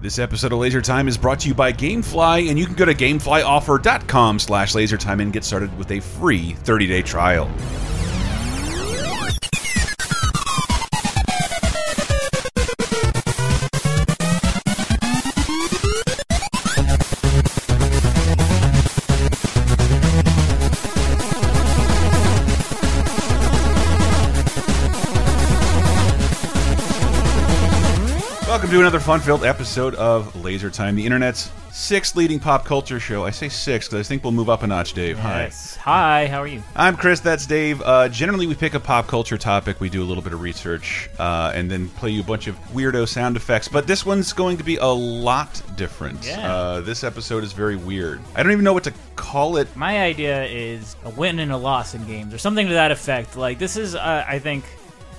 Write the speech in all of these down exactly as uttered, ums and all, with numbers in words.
This episode of Laser Time is brought to you by GameFly, and you can go to GameFlyOffer.com slash LaserTime and get started with a free thirty day trial. Welcome to another fun-filled episode of Laser Time, the internet's sixth leading pop culture show. I say six because I think we'll move up a notch, Dave. Yes. Hi. Hi, how are you? I'm Chris, that's Dave. Uh, generally, we pick a pop culture topic, we do a little bit of research, uh, and then play you a bunch of weirdo sound effects. But this one's going to be a lot different. Yeah. Uh, this episode is very weird. I don't even know what to call it. My idea is a win and a loss in games, or something to that effect. Like, this is, uh, I think,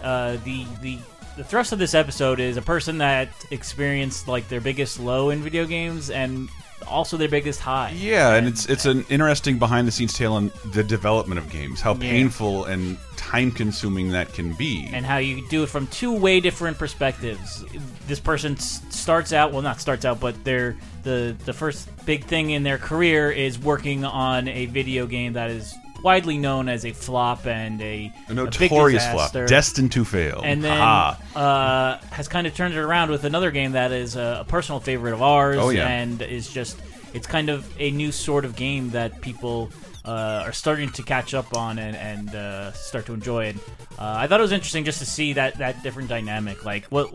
uh, the the... The thrust of this episode is a person that experienced like their biggest low in video games and also their biggest high. Yeah, and, and it's it's an interesting behind-the-scenes tale on the development of games, how yeah. painful and time-consuming that can be. And how you do it from two way different perspectives. This person starts out, well, not starts out, but they're the, the first big thing in their career is working on a video game that is widely known as a flop and a, a notorious a flop, destined to fail. And then uh, has kind of turned it around with another game that is a personal favorite of ours, oh, yeah. and is just, it's kind of a new sort of game that people uh, are starting to catch up on and, and uh, start to enjoy. And uh, I thought it was interesting just to see that, that different dynamic. Like, what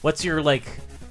what's your, like,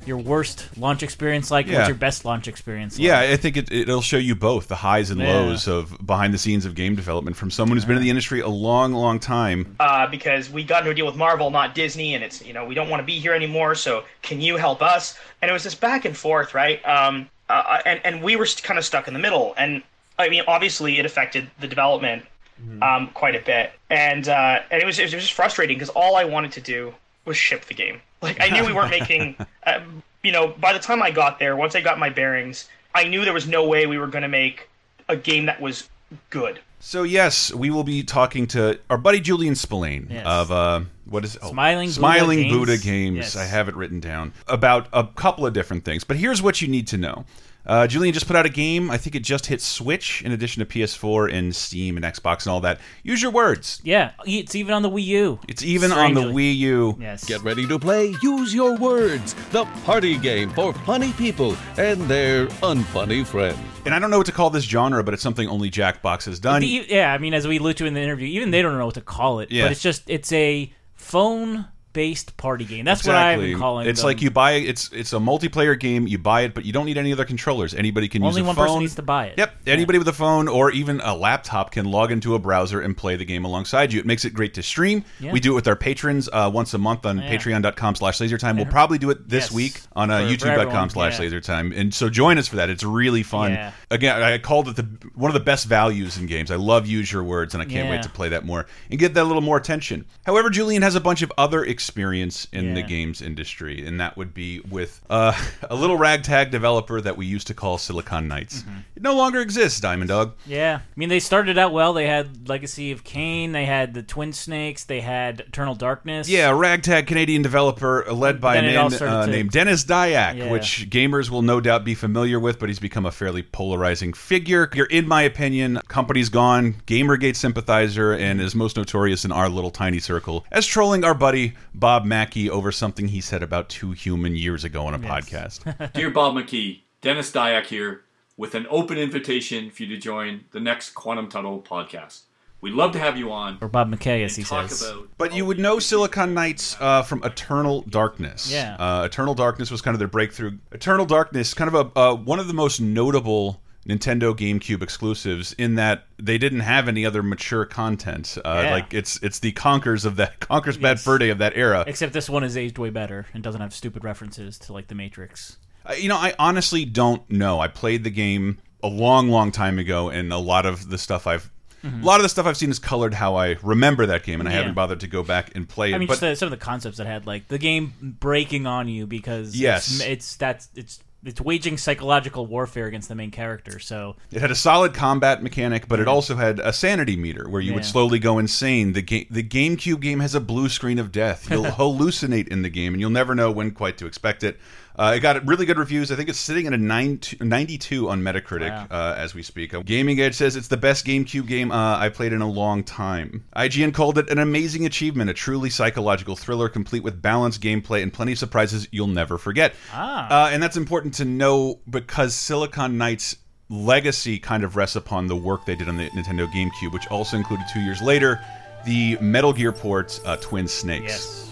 your worst launch experience like? Yeah. What's your best launch experience like? Yeah, I think it, it'll show you both the highs and yeah. lows of behind the scenes of game development from someone who's been in the industry a long, long time. Uh, because we got into a deal with Marvel, not Disney, and it's, you know, we don't want to be here anymore, so can you help us? And it was this back and forth, right? Um, uh, and, and we were kind of stuck in the middle. And, I mean, obviously it affected the development mm-hmm. um, quite a bit. And, uh, and it was, it was just frustrating because all I wanted to do was ship the game. Like, I knew we weren't making, uh, you know, by the time I got there, once I got my bearings, I knew there was no way we were going to make a game that was good. So, yes, we will be talking to our buddy Julian Spillane yes. of, uh, what is it? Smiling, oh, Smiling Buddha Games. Games. Yes. I have it written down. About a couple of different things. But here's what you need to know. Uh, Julian just put out a game. I think it just hit Switch, in addition to P S four and Steam and Xbox and all that. Use Your Words. Yeah, it's even on the Wii U. It's even Strangely. on the Wii U. Yes. Get ready to play Use Your Words, the party game for funny people and their unfunny friends. And I don't know what to call this genre, but it's something only Jackbox has done. The, yeah, I mean, as we alluded to in the interview, even they don't know what to call it. Yeah. But it's just, it's a phone based party game. That's exactly. what I've been calling it. It's them. Like you buy it, it's it's a multiplayer game, you buy it, but you don't need any other controllers. Anybody can Only use a phone. Only one person needs to buy it. Yep. Yeah. Anybody with a phone or even a laptop can log into a browser and play the game alongside you. It makes it great to stream. Yeah. We do it with our patrons uh, once a month on yeah. patreon.com slash lasertime. We'll probably do it this yes. week on uh, youtube.com slash lasertime. And so join us for that. It's really fun. Yeah. Again, I called it the one of the best values in games. I love Use Your Words, and I can't yeah. wait to play that more and get that a little more attention. However, Julian has a bunch of other experiences experience in yeah. the games industry, and that would be with uh, a little ragtag developer that we used to call Silicon Knights. Mm-hmm. It no longer exists, Diamond Dog. Yeah. I mean, they started out well. They had Legacy of Kain, they had the Twin Snakes, they had Eternal Darkness. Yeah, a ragtag Canadian developer led by a man uh, to... named Dennis Dyack, yeah. which gamers will no doubt be familiar with, but he's become a fairly polarizing figure. You're, in my opinion, company's gone, Gamergate sympathizer, and is most notorious in our little tiny circle as trolling our buddy Bob Mackie over something he said about Too Human years ago on a yes. podcast. Dear Bob Mackie, Dennis Dyack here with an open invitation for you to join the next Quantum Tunnel podcast. We'd love to have you on. Or Bob McKay, as he says. But you would know Silicon Knights uh, from Eternal Darkness. Yeah. Uh, Eternal Darkness was kind of their breakthrough. Eternal Darkness, kind of a uh, one of the most notable Nintendo GameCube exclusives in that they didn't have any other mature content. Uh, yeah. Like it's it's the Conkers of that Conkers Bad Fur Day of that era. Except this one is aged way better and doesn't have stupid references to like the Matrix. Uh, you know, I honestly don't know. I played the game a long, long time ago, and a lot of the stuff I've Mm-hmm. A lot of the stuff I've seen is colored how I remember that game, and I yeah. haven't bothered to go back and play it. I mean, but just the, some of the concepts that had, like, the game breaking on you because yes. it's, it's that's it's it's waging psychological warfare against the main character. So it had a solid combat mechanic, but yeah. it also had a sanity meter where you yeah. would slowly go insane. The game, the GameCube game has a blue screen of death. You'll hallucinate in the game, and you'll never know when quite to expect it. Uh, it got really good reviews. I think it's sitting at a ninety-two on Metacritic wow. uh, as we speak. Gaming Edge says it's the best GameCube game uh, I played in a long time. I G N called it an amazing achievement, a truly psychological thriller complete with balanced gameplay and plenty of surprises you'll never forget. Ah. Uh, and that's important to know because Silicon Knights' legacy kind of rests upon the work they did on the Nintendo GameCube, which also included two years later the Metal Gear ports, uh, Twin Snakes. Yes.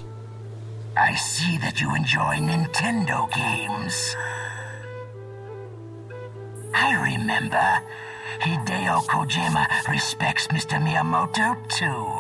I see that you enjoy Nintendo games. I remember Hideo Kojima respects Mister Miyamoto too.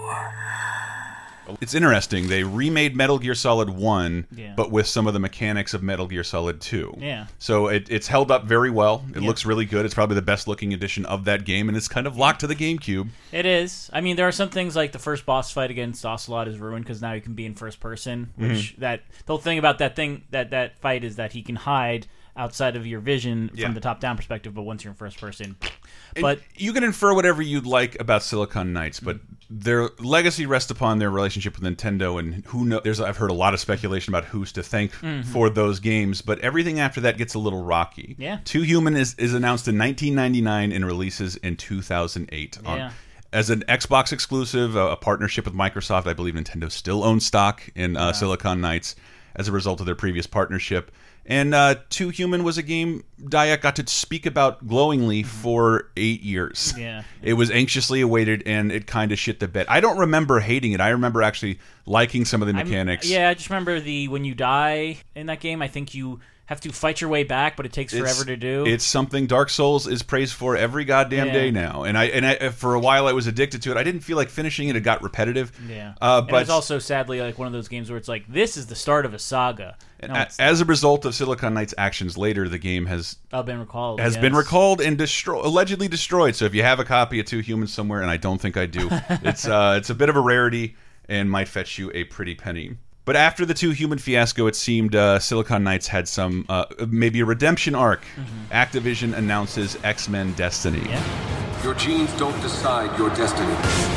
It's interesting. They remade Metal Gear Solid one, yeah. but with some of the mechanics of Metal Gear Solid two. Yeah. So it, it's held up very well. It yeah. looks really good. It's probably the best looking edition of that game, and it's kind of locked to the GameCube. It is. I mean, there are some things like the first boss fight against Ocelot is ruined because now he can be in first person. Which mm-hmm. that the whole thing about that thing that that fight is that he can hide outside of your vision yeah. from the top down perspective, but once you're in first person, but and you can infer whatever you'd like about Silicon Knights, but their legacy rests upon their relationship with Nintendo, and who knows? There's I've heard a lot of speculation about who's to thank mm-hmm. for those games, but everything after that gets a little rocky. Yeah, Too Human is is announced in nineteen ninety-nine and releases in two thousand eight. Yeah. On, as an Xbox exclusive, a, a partnership with Microsoft. I believe Nintendo still owns stock in uh, yeah. Silicon Knights as a result of their previous partnership. And uh, Too Human was a game Dyack got to speak about glowingly for eight years. Yeah, it was anxiously awaited, and it kind of shit the bed. I don't remember hating it. I remember actually liking some of the mechanics. I'm, yeah, I just remember the when you die in that game, I think you have to fight your way back, but it takes forever it's, to do. It's something Dark Souls is praised for every goddamn yeah. day now. And I and I, for a while I was addicted to it. I didn't feel like finishing it. It got repetitive. Yeah, uh, but and it's also sadly like one of those games where it's like, this is the start of a saga. No, a, as a result of Silicon Knights' actions later, the game has uh, been recalled, has yes. been recalled and destroyed, allegedly destroyed. So if you have a copy of Two Humans somewhere, and I don't think I do, it's uh, it's a bit of a rarity and might fetch you a pretty penny. But after the Two Human fiasco, it seemed uh, Silicon Knights had some uh, maybe a redemption arc. Mm-hmm. Activision announces X-Men Destiny. Yeah. Your genes don't decide your destiny.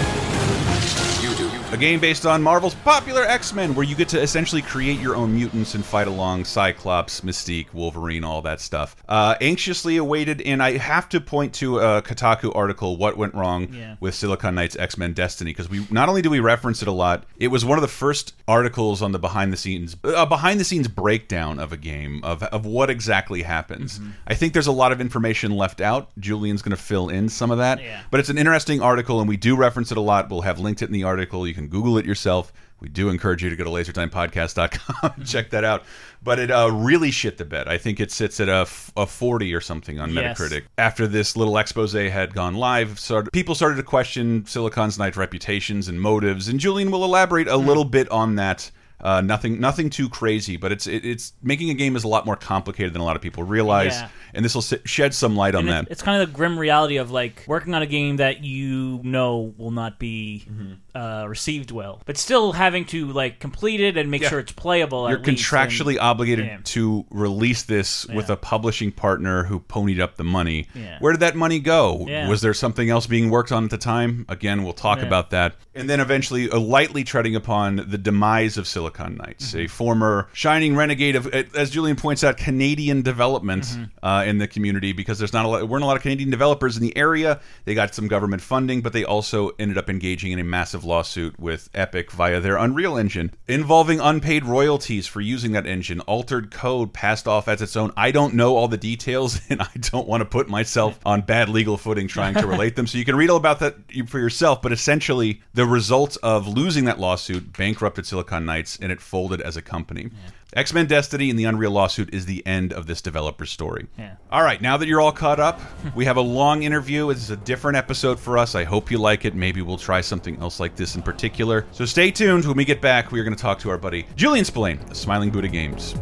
You do. A game based on Marvel's popular X-Men, where you get to essentially create your own mutants and fight along Cyclops, Mystique, Wolverine, all that stuff. Uh, anxiously awaited, and I have to point to a Kotaku article, What Went Wrong yeah. with Silicon Knights X-Men Destiny, because we not only do we reference it a lot, it was one of the first articles on the behind-the-scenes uh, behind-the-scenes breakdown of a game, of, of what exactly happens. Mm-hmm. I think there's a lot of information left out. Julian's going to fill in some of that. Yeah. But it's an interesting article, and we do reference it a lot. We'll have linked it in the article. You can Google it yourself. We do encourage you to go to laser time podcast dot com and check that out. But it uh, really shit the bed. I think it sits at a, a forty or something on Metacritic. Yes. After this little expose had gone live, started, people started to question Silicon Knights' reputations and motives. And Julian will elaborate a little bit on that. Uh, nothing nothing too crazy, but it's it, it's making a game is a lot more complicated than a lot of people realize, yeah. and this will shed some light and on it, that. It's kind of the grim reality of like working on a game that you know will not be mm-hmm. uh, received well, but still having to like complete it and make yeah. sure it's playable. You're at contractually least, and, obligated yeah. to release this yeah. with a publishing partner who ponied up the money. Yeah. Where did that money go? Yeah. Was there something else being worked on at the time? Again, we'll talk yeah. about that. And then eventually, uh, lightly treading upon the demise of Silicon Knights, mm-hmm. a former shining renegade of, as Julian points out, Canadian development mm-hmm. uh, in the community, because there's not a lot, weren't a lot of Canadian developers in the area. They got some government funding, but they also ended up engaging in a massive lawsuit with Epic via their Unreal Engine, involving unpaid royalties for using that engine, altered code passed off as its own. I don't know all the details, and I don't want to put myself on bad legal footing trying to relate them, so you can read all about that for yourself, but essentially the results of losing that lawsuit bankrupted Silicon Knights, and it folded as a company. Yeah. X-Men Destiny and the Unreal lawsuit is the end of this developer's story. Yeah. All right, now that you're all caught up, we have a long interview. This is a different episode for us. I hope you like it. Maybe we'll try something else like this in particular. So stay tuned. When we get back, we are going to talk to our buddy Julian Spillane of Smiling Buddha Games.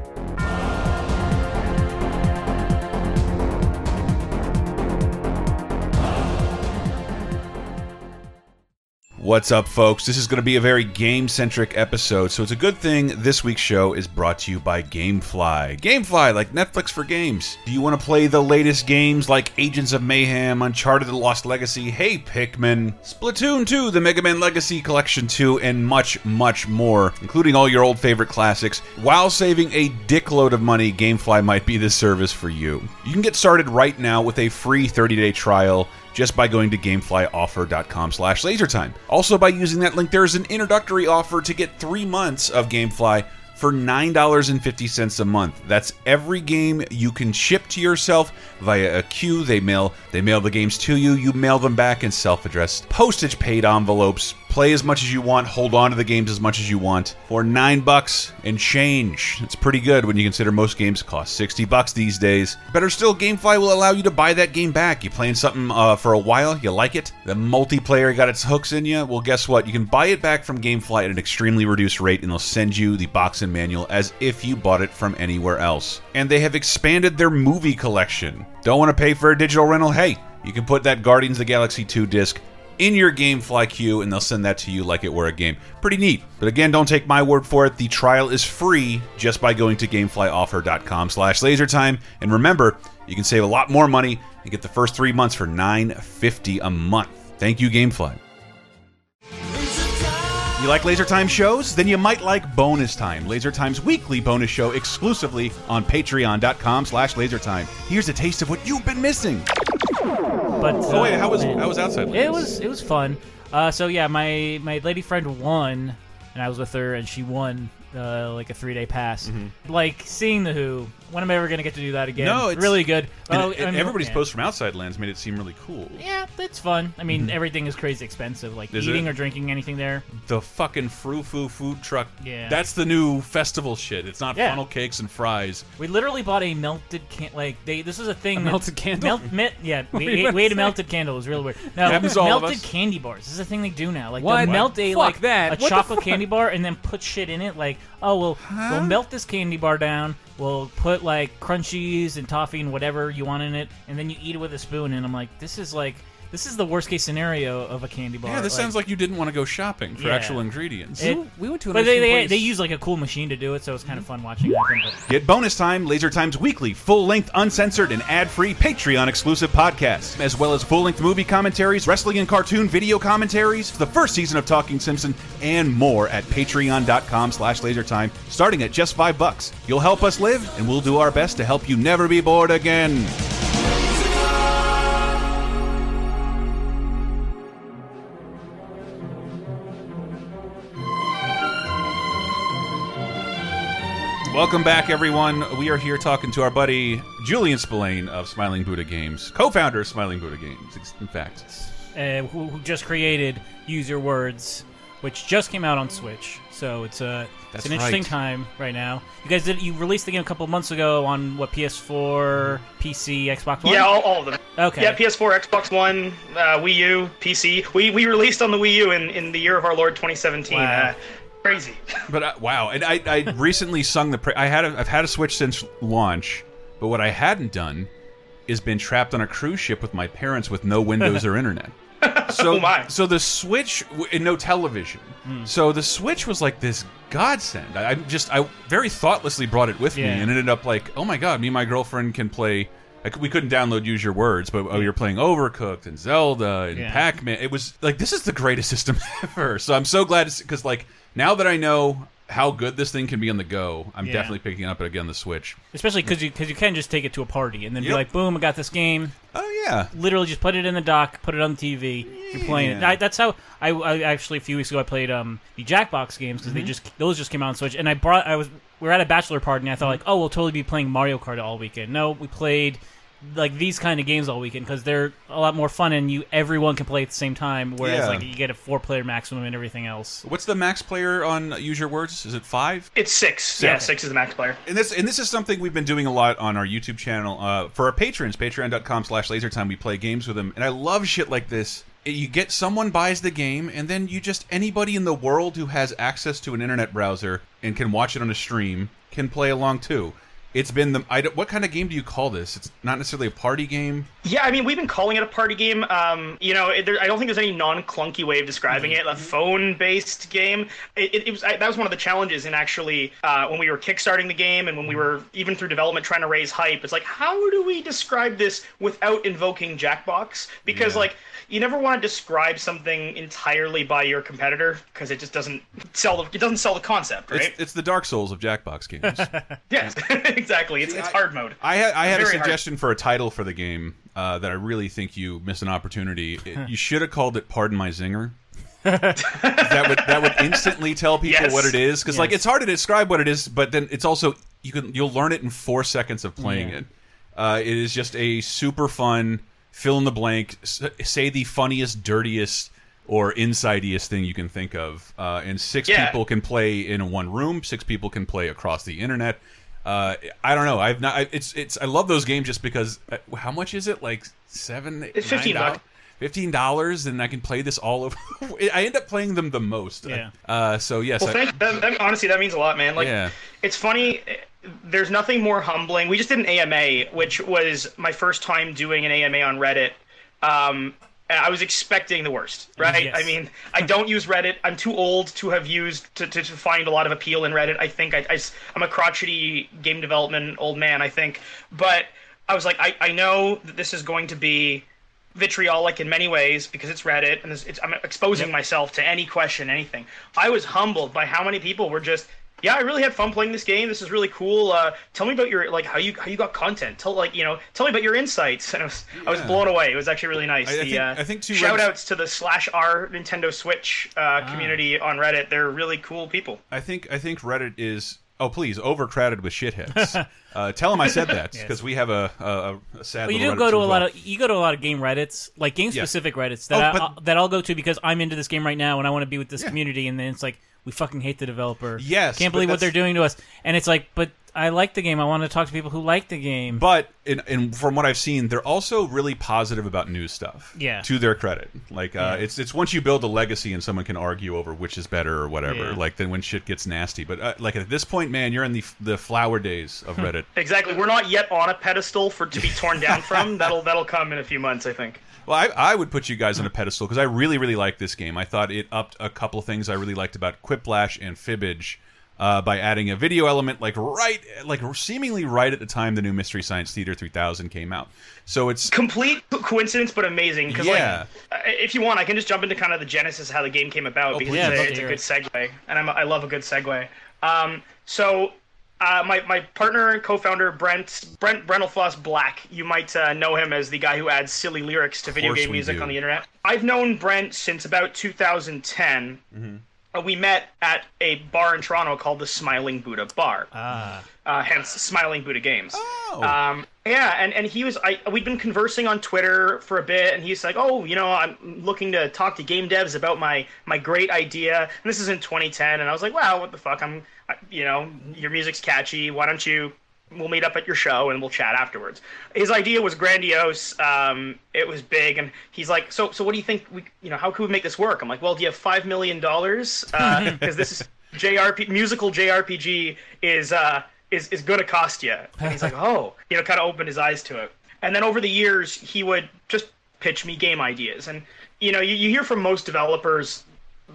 What's up, folks? This is going to be a very game-centric episode, so it's a good thing this week's show is brought to you by GameFly. GameFly, like Netflix for games. Do you want to play the latest games like Agents of Mayhem, Uncharted The Lost Legacy, Hey Pikmin, Splatoon two, the Mega Man Legacy Collection two, and much, much more, including all your old favorite classics, while saving a dickload of money? GameFly might be the service for you. You can get started right now with a free thirty-day trial just by going to GameFlyOffer dot com slash Laser Time. Also, by using that link, there is an introductory offer to get three months of GameFly for nine dollars and fifty cents a month. That's every game you can ship to yourself via a queue. They mail, they mail the games to you, you mail them back in self-addressed, postage-paid envelopes. Play as much as you want, hold on to the games as much as you want for nine bucks and change. It's pretty good when you consider most games cost sixty bucks these days. Better still, GameFly will allow you to buy that game back. You're playing something uh, for a while, you like it, the multiplayer got its hooks in you. Well, guess what? You can buy it back from GameFly at an extremely reduced rate, and they'll send you the box and manual as if you bought it from anywhere else. And they have expanded their movie collection. Don't want to pay for a digital rental? Hey, you can put that Guardians of the Galaxy two disc in your GameFly queue, and they'll send that to you like it were a game. Pretty neat. But again, don't take my word for it. The trial is free just by going to GameFlyOffer dot com slash Laser Time. And remember, you can save a lot more money and get the first three months for nine dollars and fifty cents a month. Thank you, GameFly. You like Laser Time shows? Then you might like Bonus Time, Laser Time's weekly bonus show exclusively on Patreon dot com slash Laser Time. Here's a taste of what you've been missing. But oh uh, wait, how was how was outside? Ladies? It was it was fun. Uh, so yeah, my my lady friend won, and I was with her, and she won uh, like a three day pass. Mm-hmm. Like seeing the Who. When am I ever going to get to do that again? No, it's really good. And, oh, and I mean, everybody's yeah. post from Outside Lands made it seem really cool. Yeah, it's fun. I mean, mm-hmm. everything is crazy expensive. Like is eating it? Or drinking anything there. The fucking frou-fou food truck. Yeah. That's the new festival shit. It's not yeah. funnel cakes and fries. We literally bought a melted can. Like they, this is a thing. A melted candle. Melt, me- yeah, we, ate, we ate a melted candle. It was real weird. No, it happens to all of us. Melted candy bars. This is a thing they do now. Like what? They'll melt a fuck like that. a what chocolate candy bar and then put shit in it. Like oh well, huh? we'll melt this candy bar down. We'll put, like, crunchies and toffee and whatever you want in it, and then you eat it with a spoon, and I'm like, this is, like, this is the worst-case scenario of a candy bar. Yeah, this like, sounds like you didn't want to go shopping for yeah. actual ingredients. It, we went to an But they, they, they use, like, a cool machine to do it, so it's kind mm-hmm. of fun watching that. Get Bonus Time, Laser Time's weekly, full-length, uncensored, and ad-free Patreon-exclusive podcast, as well as full-length movie commentaries, wrestling and cartoon video commentaries, the first season of Talking Simpson, and more at patreon dot com slash Laser Time, starting at just five bucks. You'll help us live, and we'll do our best to help you never be bored again. Welcome back, everyone. We are here talking to our buddy Julian Spillane of Smiling Buddha Games, co-founder of Smiling Buddha Games, in fact. Uh, who, who just created Use Your Words, which just came out on Switch. So it's, a, it's an interesting right. time right now. You guys did you released the game a couple months ago on, what, P S four, P C, Xbox One? Yeah, all, all of them. Okay. Yeah, P S four, Xbox One, uh, Wii U, P C. We we released on the Wii U in, in the year of our Lord twenty seventeen. Wow. Uh, Crazy, but uh, wow! And I, I recently sung the. Pra- I had a, I've had a Switch since launch, but what I hadn't done is been trapped on a cruise ship with my parents with no windows or internet. So, oh my. so the Switch and no television. Mm. So the Switch was like this godsend. I, I just I very thoughtlessly brought it with yeah. me and ended up like, oh my god, me and my girlfriend can play. Like, we couldn't download Use Your Words, but we were playing Overcooked and Zelda and yeah. Pac-Man. It was like, this is the greatest system ever. So I'm so glad because like. Now that I know how good this thing can be on the go, I'm yeah. definitely picking up it again on the Switch. Especially because you, 'cause you can just take it to a party and then yep. be like, boom, I got this game. Oh, yeah. Literally just put it in the dock, put it on the T V, yeah. you're playing it. I, that's how I, I actually, a few weeks ago, I played um, the Jackbox games because mm-hmm. they just those just came out on Switch. And I brought, I was, we were at a bachelor party and I thought, like, oh, we'll totally be playing Mario Kart all weekend. No, we played like these kind of games all weekend because they're a lot more fun and you everyone can play at the same time, whereas yeah. like you get a four player maximum and everything else. What's the max player on Use Your Words? Is it five? It's six. six. Yeah, six is the max player. And this and this is something we've been doing a lot on our YouTube channel uh, for our patrons, patreon dot com slash Laser Time. We play games with them, and I love shit like this. You get someone buys the game, and then you just anybody in the world who has access to an internet browser and can watch it on a stream can play along too. It's been the I don't, what kind of game do you call this? It's not necessarily a party game. Yeah, I mean, we've been calling it a party game. Um, you know, it, there, I don't think there's any non-clunky way of describing it. A phone-based game. It, it, it was I, that was one of the challenges in actually uh, when we were kickstarting the game, and when we were even through development trying to raise hype. It's like, how do we describe this without invoking Jackbox? Because yeah. like you never want to describe something entirely by your competitor, because it just doesn't sell. The, it doesn't sell the concept, right? It's, it's the Dark Souls of Jackbox games. Yes. Exactly. It's, See, it's I, hard mode. I had, I had a suggestion hard. for a title for the game uh, that I really think you missed an opportunity. It, you should have called it Pardon My Zinger. that would that would instantly tell people yes. what it is. Because yes. like, it's hard to describe what it is, but then it's also, you can, you'll learn it in four seconds of playing yeah. it. Uh, it is just a super fun, fill in the blank, say the funniest, dirtiest, or insidious thing you can think of. Uh, and six yeah. people can play in one room. Six people can play across the internet. Uh, I don't know. I've not. I, it's it's. I love those games just because. Uh, how much is it? Like seven. It's fifteen bucks. Fifteen dollars, and I can play this all over. I end up playing them the most. Yeah. Uh. So yes. Well, I, thank, that, that, honestly, that means a lot, man. Like, yeah. it's funny. There's nothing more humbling. We just did an A M A, which was my first time doing an A M A on Reddit. Um. I was expecting the worst, right? Yes. I mean, I don't use Reddit. I'm too old to have used to, to, to find a lot of appeal in Reddit. I think I, I, I'm a crotchety game development old man, I think. But I was like, I, I know that this is going to be vitriolic in many ways because it's Reddit, and it's, it's, I'm exposing yep. myself to any question, anything. I was humbled by how many people were just, yeah, I really had fun playing this game. This is really cool. Uh, tell me about your like how you how you got content. Tell like you know tell me about your insights. And I was yeah. I was blown away. It was actually really nice. I, the, I think, uh, I think two shout Reddit... outs to the slash r Nintendo Switch uh, ah. community on Reddit. They're really cool people. I think I think Reddit is oh please overcrowded with shitheads. uh, tell them I said that because yes. we have a a, a sad. Well, you do Reddit go to a well. lot of you go to a lot of game Reddits, like game specific yeah. Reddits that oh, but... I, that I'll go to because I'm into this game right now and I want to be with this yeah. community. And then it's like, we fucking hate the developer. Yes. Can't believe what they're doing to us. And it's like, but I like the game. I want to talk to people who like the game. But in, in, from what I've seen, they're also really positive about new stuff. Yeah. To their credit. Like, uh, yeah. it's it's once you build a legacy and someone can argue over which is better or whatever, yeah. like, then when shit gets nasty. But, uh, like, at this point, man, you're in the the flower days of Reddit. Exactly. We're not yet on a pedestal for to be torn down from. That'll that'll come in a few months, I think. Well, I, I would put you guys on a pedestal because I really, really liked this game. I thought it upped a couple things I really liked about Quiplash and Fibbage uh, by adding a video element, like right, like seemingly right at the time the new Mystery Science Theater three thousand came out. So it's complete coincidence, but amazing. Because yeah. like, if you want, I can just jump into kind of the genesis of how the game came about oh, because yeah, it's, a, it's a good segue, and I'm, I love a good segue. Um, so. Uh, my, my partner and co-founder, Brent Brent Brennelfoss Black, you might uh, know him as the guy who adds silly lyrics to video game music do. on the internet. I've known Brent since about two thousand ten. Mm-hmm. Uh, we met at a bar in Toronto called the Smiling Buddha Bar, ah. uh, hence Smiling Buddha Games. Oh. Um, yeah, and, and he was, I, we'd been conversing on Twitter for a bit, and he's like, oh, you know, I'm looking to talk to game devs about my, my great idea. And this is in twenty ten, and I was like, wow, what the fuck, I'm, I, you know, your music's catchy, why don't you... We'll meet up at your show and we'll chat afterwards. His idea was grandiose. Um, it was big. And he's like, so so what do you think? We, you know, how could we make this work? I'm like, well, do you have five million dollars? Because uh, this is J R P, musical J R P G is uh, is, is going to cost you. And he's like, oh, you know, kind of opened his eyes to it. And then over the years, he would just pitch me game ideas. And, you know, you, you hear from most developers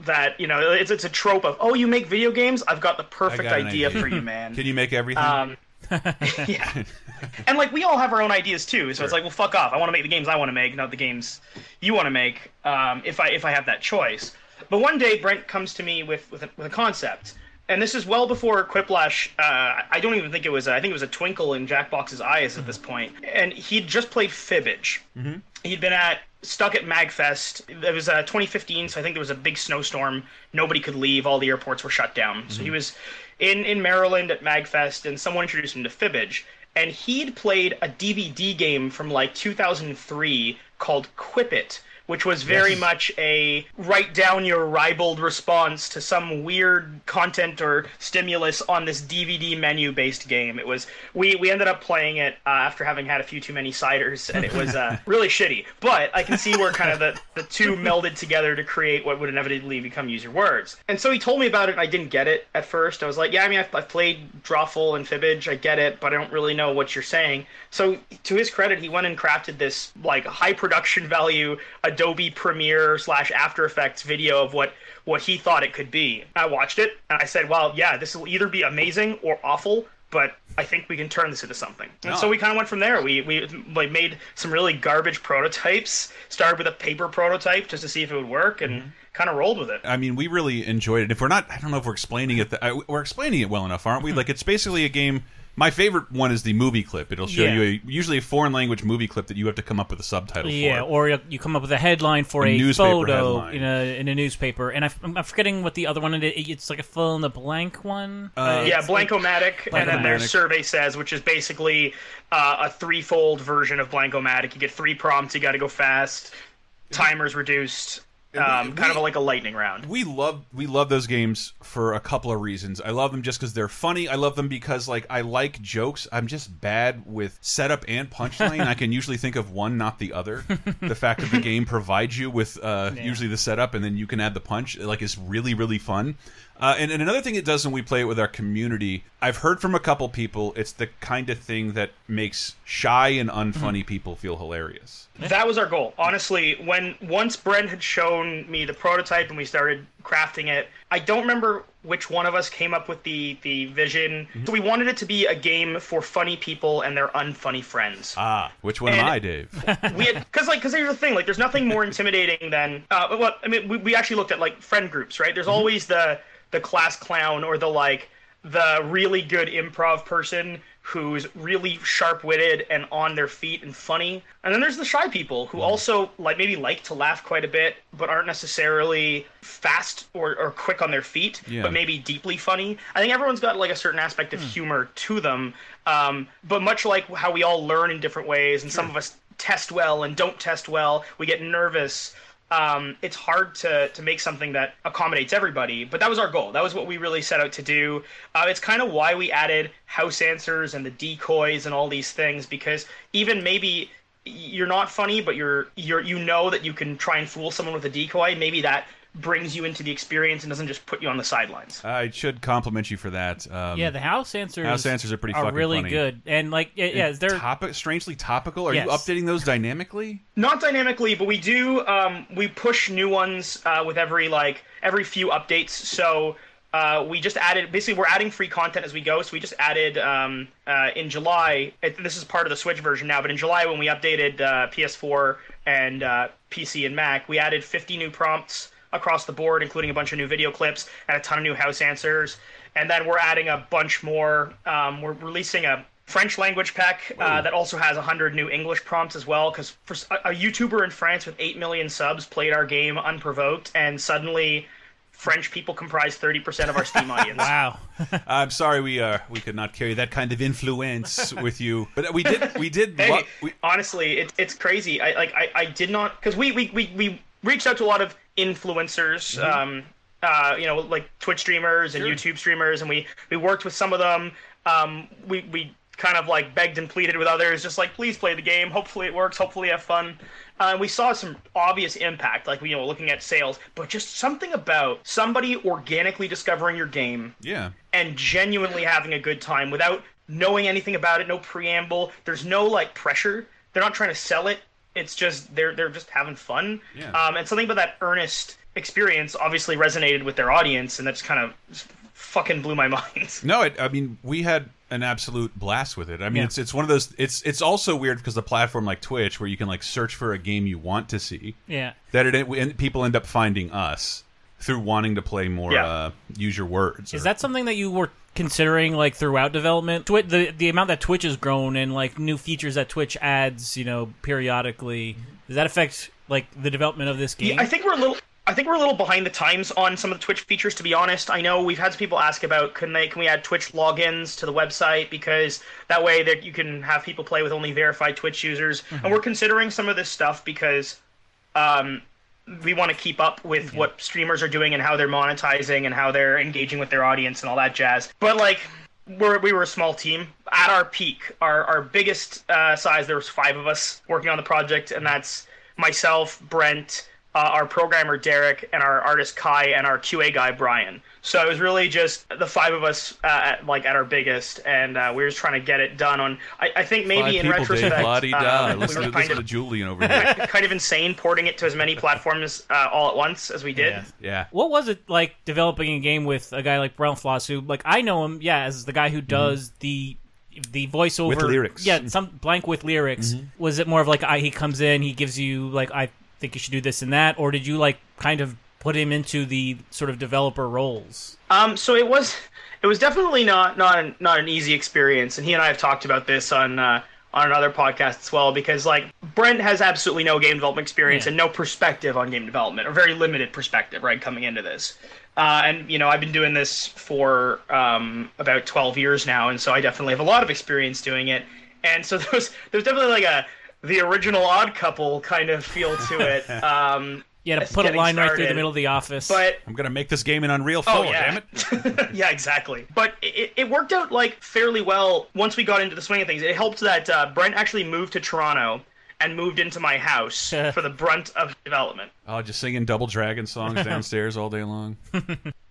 that, you know, it's, it's a trope of, oh, you make video games? I've got the perfect got idea, idea for you, man. Can you make everything? Um, yeah, and like we all have our own ideas too, so sure. It's like, well, fuck off. I want to make the games I want to make, not the games you want to make. Um, if I if I have that choice. But one day Brent comes to me with with a, with a concept, and this is well before Quiplash. Uh, I don't even think it was. A, I think it was a twinkle in Jackbox's eyes mm-hmm. at this point. And he'd just played Fibbage. Mm-hmm. He'd been at stuck at MAGFest. It was uh, twenty fifteen, so I think there was a big snowstorm. Nobody could leave. All the airports were shut down. Mm-hmm. So he was. In, in Maryland at MAGFest, and someone introduced him to Fibbage, and he'd played a D V D game from like two thousand three called Quip It, which was very yes. much a write down your ribald response to some weird content or stimulus on this D V D menu-based game. It was we, we ended up playing it uh, after having had a few too many ciders, and it was uh, really shitty. But I can see where kind of the, the two melded together to create what would inevitably become Use Your Words. And so he told me about it, and I didn't get it at first. I was like, yeah, I mean, I've, I've played Drawful and Fibbage, I get it, but I don't really know what you're saying. So to his credit, he went and crafted this like high production value Adobe Premiere slash After Effects video of what what he thought it could be. I watched it and I said, well, yeah, this will either be amazing or awful, but I think we can turn this into something. And no. so we kind of went from there. We we like made some really garbage prototypes, started with a paper prototype just to see if it would work, and mm-hmm. kind of rolled with it. I mean, we really enjoyed it. If we're not, I don't know if we're explaining it, the, we're explaining it well enough, aren't we? Like, it's basically a game. My favorite one is the movie clip. It'll show yeah. you a, usually a foreign language movie clip that you have to come up with a subtitle yeah, for. Yeah, or you come up with a headline for a, a photo headline. in a in a newspaper. And I, I'm forgetting what the other one is. It's like a fill in the blank one. Uh, yeah, Blank-O-Matic, like, and then there's Survey Says, which is basically uh, a threefold version of Blank-O-Matic. You get three prompts. You got to go fast. Timer's reduced. Um, we, kind of like a lightning round. We love we love those games for a couple of reasons. I love them just because they're funny. I love them because like I like jokes. I'm just bad with setup and punchline. I can usually think of one, not the other. The fact that the game provides you with uh, yeah. usually the setup and then you can add the punch like is really, really fun. Uh, and, and another thing it does when we play it with our community, I've heard from a couple people, it's the kind of thing that makes shy and unfunny mm-hmm. people feel hilarious. That was our goal. Honestly, when once Brent had shown me the prototype and we started crafting it, I don't remember which one of us came up with the, the vision. Mm-hmm. So we wanted it to be a game for funny people and their unfunny friends. Ah, which one and am I, Dave? We had, because like, because here's the thing, like, there's nothing more intimidating than, uh, well, I mean, we, we actually looked at like friend groups, right? There's mm-hmm. always the the class clown or the like the really good improv person who's really sharp-witted and on their feet and funny. And then there's the shy people who also like maybe like to laugh quite a bit, but aren't necessarily fast or, or quick on their feet, yeah. but maybe deeply funny. I think everyone's got like a certain aspect of mm. humor to them, um, but much like how we all learn in different ways, and sure. some of us test well and don't test well, we get nervous. Um, it's hard to, to make something that accommodates everybody, but that was our goal. That was what we really set out to do. Uh, it's kind of why we added house answers and the decoys and all these things, because even maybe you're not funny, but you're you're you know that you can try and fool someone with a decoy. Maybe that brings you into the experience and doesn't just put you on the sidelines. I should compliment you for that. Um, yeah, the house answers, house answers are pretty are fucking really funny. Good. And like, yeah, yeah they're topic, strangely topical. Are yes. you updating those dynamically? Not dynamically, but we do. Um, we push new ones uh, with every like every few updates. So. Uh, we just added, basically we're adding free content as we go, so we just added um, uh, in July, it, this is part of the Switch version now, but in July when we updated uh, P S four and uh, P C and Mac, we added fifty new prompts across the board, including a bunch of new video clips and a ton of new house answers, and then we're adding a bunch more, um, we're releasing a French language pack uh, that also has one hundred new English prompts as well, because a, a YouTuber in France with eight million subs played our game unprovoked, and suddenly French people comprise thirty percent of our Steam audience. Wow. I'm sorry we uh, we could not carry that kind of influence with you. But we did... We did. Hey, lo- we- honestly, it, it's crazy. I like I, I did not... Because we, we, we, we reached out to a lot of influencers, mm-hmm. um, uh, you know, like Twitch streamers and sure. YouTube streamers, and we, we worked with some of them. Um, we, we kind of, like, begged and pleaded with others, just like, please play the game. Hopefully it works. Hopefully have fun. Uh, we saw some obvious impact, like, you know, looking at sales, but just something about somebody organically discovering your game yeah. and genuinely having a good time without knowing anything about it, no preamble. There's no, like, pressure. They're not trying to sell it. It's just they're they're just having fun. Yeah. Um, and something about that earnest experience obviously resonated with their audience, and that just kind of just fucking blew my mind. No, it, I mean, we had an absolute blast with it. I mean, yeah. it's it's one of those. It's it's also weird because the platform like Twitch, where you can like search for a game you want to see, yeah, that it and people end up finding us through wanting to play more. Yeah. Uh, Use Your Words. Is or, that something that you were considering like throughout development? Twi- the the amount that Twitch has grown and like new features that Twitch adds, you know, periodically. Does that affect like the development of this game? Yeah, I think we're a little. I think we're a little behind the times on some of the Twitch features, to be honest. I know we've had some people ask about, can they, can we add Twitch logins to the website? Because that way that you can have people play with only verified Twitch users. Mm-hmm. And we're considering some of this stuff because um, we want to keep up with yeah. what streamers are doing and how they're monetizing and how they're engaging with their audience and all that jazz. But like, we're, we were a small team. At our peak, our, our biggest uh, size, there was five of us working on the project, and that's myself, Brent, uh, our programmer, Derek, and our artist, Kai, and our Q A guy, Brian. So it was really just the five of us uh, at, like at our biggest, and uh, we were just trying to get it done on, I, I think maybe five in people, retrospect, uh, listen we were to, kind, of, to Julian over here. kind of insane porting it to as many platforms uh, all at once as we did. Yeah. yeah. What was it like developing a game with a guy like Brennelfoss, who, like, I know him, yeah, as the guy who does mm-hmm. the... the voiceover with lyrics, yeah, some blank with lyrics. Mm-hmm. Was it more of like I, he comes in, he gives you like I think you should do this and that, or did you like kind of put him into the sort of developer roles? Um, so it was, it was definitely not not an, not an easy experience, and he and I have talked about this on uh, on another podcast as well, because like Brent has absolutely no game development experience yeah. and no perspective on game development, or very limited perspective, right, coming into this. Uh, and, you know, I've been doing this for um, about twelve years now, and so I definitely have a lot of experience doing it. And so there's there's definitely like a the original Odd Couple kind of feel to it. Um, yeah, to put a line started. right through the middle of the office. But I'm going to make this game in Unreal four, oh, yeah. damn it. yeah, exactly. But it, it worked out, like, fairly well once we got into the swing of things. It helped that uh, Brent actually moved to Toronto and moved into my house for the brunt of development. Oh, just singing Double Dragon songs downstairs all day long.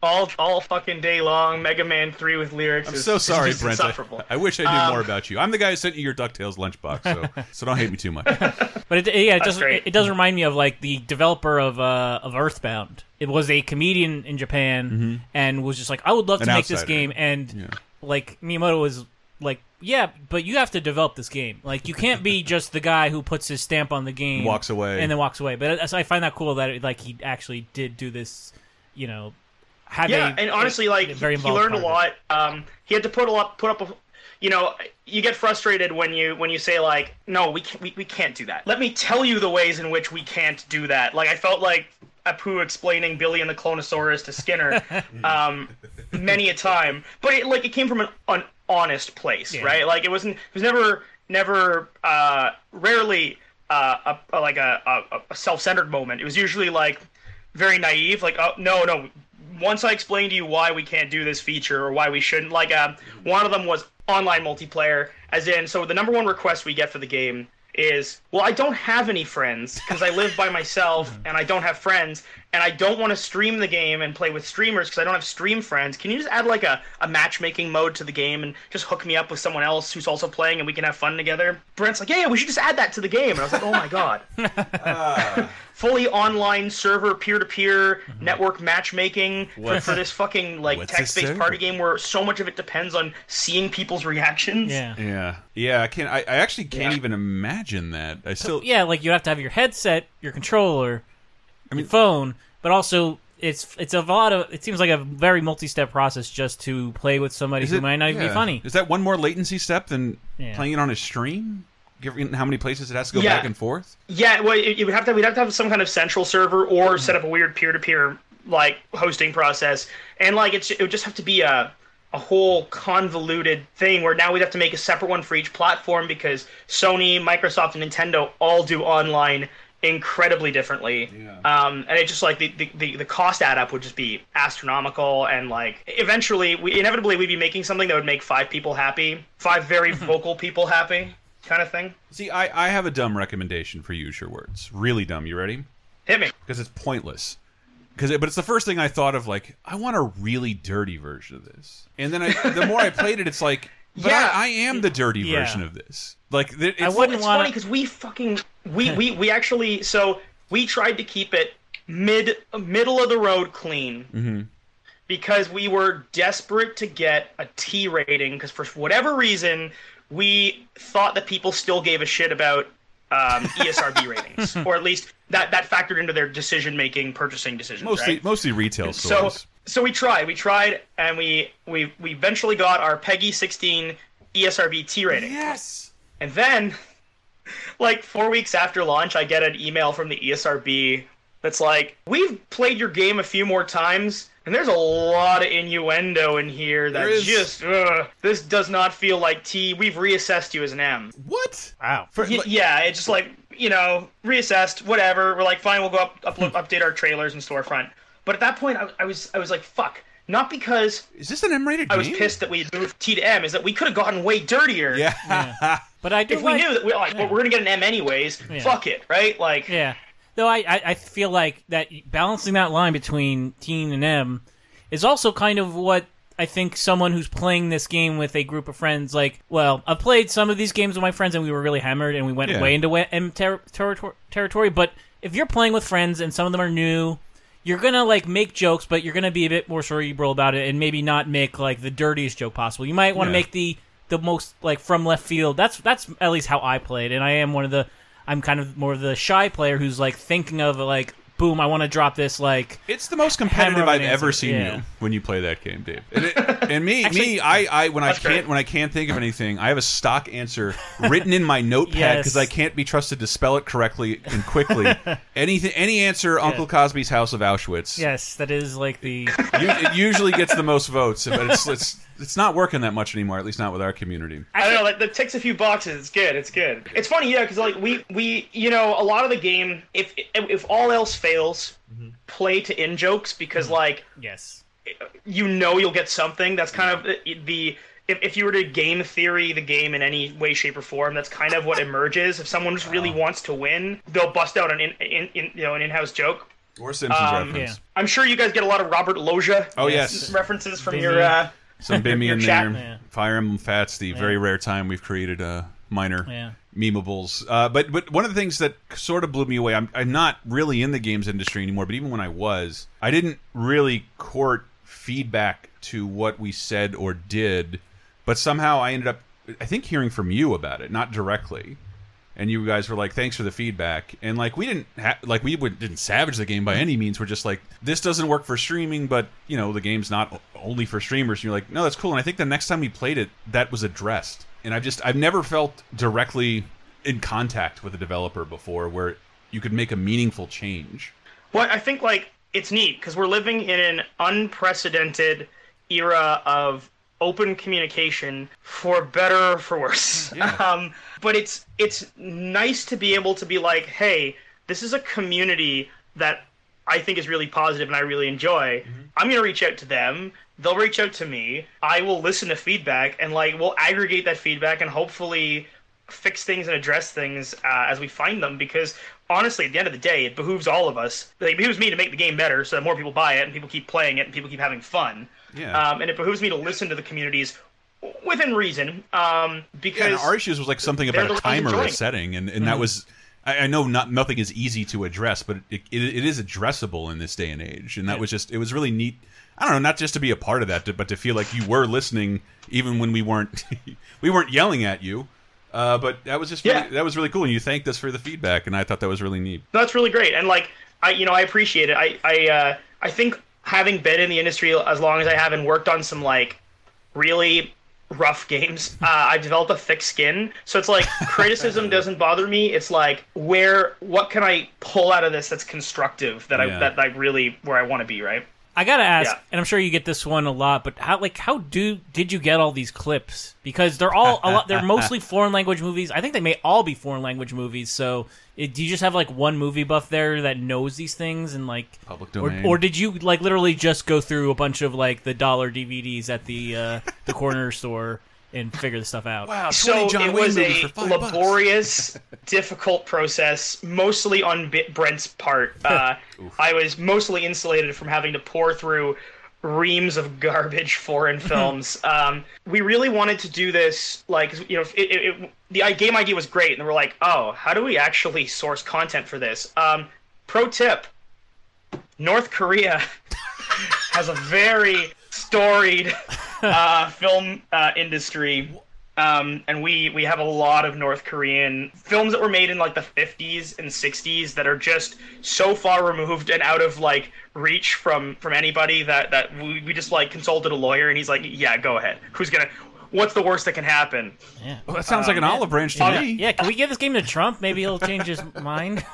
all all fucking day long. Mega Man three with lyrics. I'm is, so sorry, is Brent. I, I wish I knew um, more about you. I'm the guy who sent you your DuckTales lunchbox, so so don't hate me too much. But it, yeah, it does it, it does remind me of like the developer of uh, of Earthbound. It was a comedian in Japan mm-hmm. and was just like, I would love to An make outsider. this game, and yeah. like Miyamoto was like, yeah, but you have to develop this game. Like, you can't be just the guy who puts his stamp on the game, walks away, and then walks away. But I find that cool that it, like he actually did do this. You know, have yeah, a, and honestly, a, like a he learned a lot. Um, he had to put a lot, put up a. You know, you get frustrated when you when you say like, no, we can't, we we can't do that. Let me tell you the ways in which we can't do that. Like, I felt like Apu explaining Billy and the Clonosaurus to Skinner, um, many a time. But it, like, it came from an. an honest place, yeah. right? Like, it wasn't, it was never, never, uh, rarely, uh, a, a, like a, a, a self-centered moment. It was usually like very naive, like, oh, no, no. Once I explain to you why we can't do this feature or why we shouldn't, like, uh, one of them was online multiplayer, as in, so the number one request we get for the game is, well, I don't have any friends because I live by myself and I don't have friends, and I don't want to stream the game and play with streamers because I don't have stream friends. Can you just add like a, a matchmaking mode to the game and just hook me up with someone else who's also playing and we can have fun together? Brent's like, yeah, yeah, we should just add that to the game. And I was like, oh my God. uh. Fully online server, peer-to-peer, mm-hmm. network matchmaking for, for this fucking like text-based party game where so much of it depends on seeing people's reactions. Yeah, yeah, yeah. I can't. I, I actually can't yeah. even imagine that. I still. So, yeah, like you have to have your headset, your controller, I mean, your phone, but also it's it's a lot of. It seems like a very multi-step process just to play with somebody who it, might not even yeah. be funny. Is that one more latency step than yeah. playing it on a stream? How many places it has to go yeah. back and forth? Yeah, well, it, it would have to, we'd have to have some kind of central server or mm-hmm. set up a weird peer-to-peer like hosting process, and like it's, it would just have to be a a whole convoluted thing where now we'd have to make a separate one for each platform because Sony, Microsoft, and Nintendo all do online incredibly differently. Yeah. Um, and it just like the, the, the, the cost add up would just be astronomical, and like eventually, we inevitably we'd be making something that would make five people happy, five very vocal people happy. Kind of thing. See, I, I have a dumb recommendation for Use Your Words. Really dumb. You ready? Hit me. Because it's pointless. Because it, but it's the first thing I thought of. Like, I want a really dirty version of this. And then I, the more I played it, it's like, but yeah, I, I am the dirty yeah. version of this. Like, it's, I wouldn't it's wanna... funny because we fucking we, we we actually so we tried to keep it mid middle of the road clean. Mm-hmm. Because we were desperate to get a T rating. Because for whatever reason, we thought that people still gave a shit about um, E S R B ratings, or at least that, that factored into their decision-making, purchasing decisions. Mostly, right? mostly retail stores. So, so we tried, we tried, and we we we eventually got our PEGI sixteen E S R B T rating. Yes. And then, like four weeks after launch, I get an email from the E S R B that's like, "We've played your game a few more times. And there's a lot of innuendo in here that just, ugh, this does not feel like T. We've reassessed you as an M." What? Wow. For, y- like, yeah, it's just like, you know, reassessed, whatever. We're like, fine, we'll go up, up update our trailers and storefront. But at that point, I, I was I was like, fuck. Not because is this an M-rated game? I was pissed that we moved T to M. Is that we could have gotten way dirtier. Yeah. yeah. But I do if like, we knew that we were like, yeah. well, we're gonna get an M anyways. Yeah. Fuck it, right? Like. Yeah. Though I, I I feel like that balancing that line between teen and M is also kind of what I think someone who's playing this game with a group of friends, like, well, I've played some of these games with my friends and we were really hammered and we went yeah. way into M ter- ter- ter- territory. But if you're playing with friends and some of them are new, you're going to, like, make jokes, but you're going to be a bit more cerebral about it and maybe not make, like, the dirtiest joke possible. You might want to yeah. make the, the most, like, from left field. That's that's at least how I played. And I am one of the... I'm kind of more of the shy player who's, like, thinking of, like... boom, I want to drop this, like... It's the most competitive I've ever seen yeah. you when you play that game, Dave. And, it, and me, Actually, me, I, I when I can't great. when I can't think of anything, I have a stock answer written in my notepad because yes. I can't be trusted to spell it correctly and quickly. Anything, any answer, yeah. Uncle Cosby's House of Auschwitz. Yes, that is, like, the... It usually gets the most votes, but it's... it's It's not working that much anymore, at least not with our community. I don't know, like, that ticks a few boxes. It's good, it's good. It's funny, yeah, because, like, we, we, you know, a lot of the game, if if all else fails, mm-hmm. play to in-jokes, because, mm-hmm. like, yes, you know you'll get something. That's kind of the, the if, if you were to game theory the game in any way, shape, or form, that's kind of what emerges. If someone just really wow. wants to win, they'll bust out an in, in, in you know an in-house joke. Or Simpsons um, reference. Yeah. I'm sure you guys get a lot of Robert Loggia oh, yes. references from Disney. your... Uh, Some Bimmy in there, yeah. Fire Emblem Fats, the yeah. very rare time we've created a minor yeah. memeables. Uh, but but one of the things that sort of blew me away, I'm, I'm not really in the games industry anymore, but even when I was, I didn't really court feedback to what we said or did, but somehow I ended up, I think, hearing from you about it, not directly. And you guys were like, "Thanks for the feedback." And like, we didn't ha- like we would, didn't savage the game by any means. We're just like, "This doesn't work for streaming, but you know, the game's not only for streamers." And you're like, "No, that's cool." And I think the next time we played it, that was addressed. And I've just I've never felt directly in contact with a developer before, where you could make a meaningful change. Well, I think like it's neat because we're living in an unprecedented era of open communication, for better or for worse. Yeah. Um, but it's it's nice to be able to be like, hey, this is a community that I think is really positive and I really enjoy. Mm-hmm. I'm going to reach out to them. They'll reach out to me. I will listen to feedback and like we'll aggregate that feedback and hopefully fix things and address things uh, as we find them. Because honestly, at the end of the day, it behooves all of us. It behooves me to make the game better so that more people buy it and people keep playing it and people keep having fun. Yeah. Um, and it behooves me to listen to the communities within reason. Um, because yeah, our issues was like something about a timer or a setting, and, and mm-hmm. that was I, I know not nothing is easy to address, but it, it it is addressable in this day and age, and that yeah. was just it was really neat. I don't know, not just to be a part of that, but to feel like you were listening, even when we weren't we weren't yelling at you. Uh, but that was just really, yeah. that was really cool, and you thanked us for the feedback, and I thought that was really neat. That's really great, and like I you know I appreciate it. I I uh, I think. Having been in the industry as long as I have and worked on some, like, really rough games, uh, I've developed a thick skin. So it's like, criticism doesn't bother me. It's like, where, what can I pull out of this that's constructive, that yeah. I that like really, where I want to be, right? I gotta ask, yeah. and I'm sure you get this one a lot, but how, like, how do did you get all these clips? Because they're all a lot. They're mostly foreign language movies. I think they may all be foreign language movies. So, it, do you just have like one movie buff there that knows these things and like public domain, or, or did you like literally just go through a bunch of like the dollar D V Ds at the uh, the corner store and figure this stuff out? Wow! So John it Wayne was a laborious, difficult process, mostly on Brent's part. Uh, I was mostly insulated from having to pour through reams of garbage foreign films. um, we really wanted to do this, like you know, it, it, it, the game idea was great, and we're like, oh, how do we actually source content for this? Um, pro tip: North Korea has a very storied uh, film uh, industry, um, and we we have a lot of North Korean films that were made in like the fifties and sixties that are just so far removed and out of like reach from from anybody that that we, we just like consulted a lawyer and he's like, yeah, go ahead. Who's gonna? What's the worst that can happen? Yeah, well, that sounds um, like an yeah. olive branch to yeah. me. Yeah, can we give this game to Trump? Maybe he'll change his mind.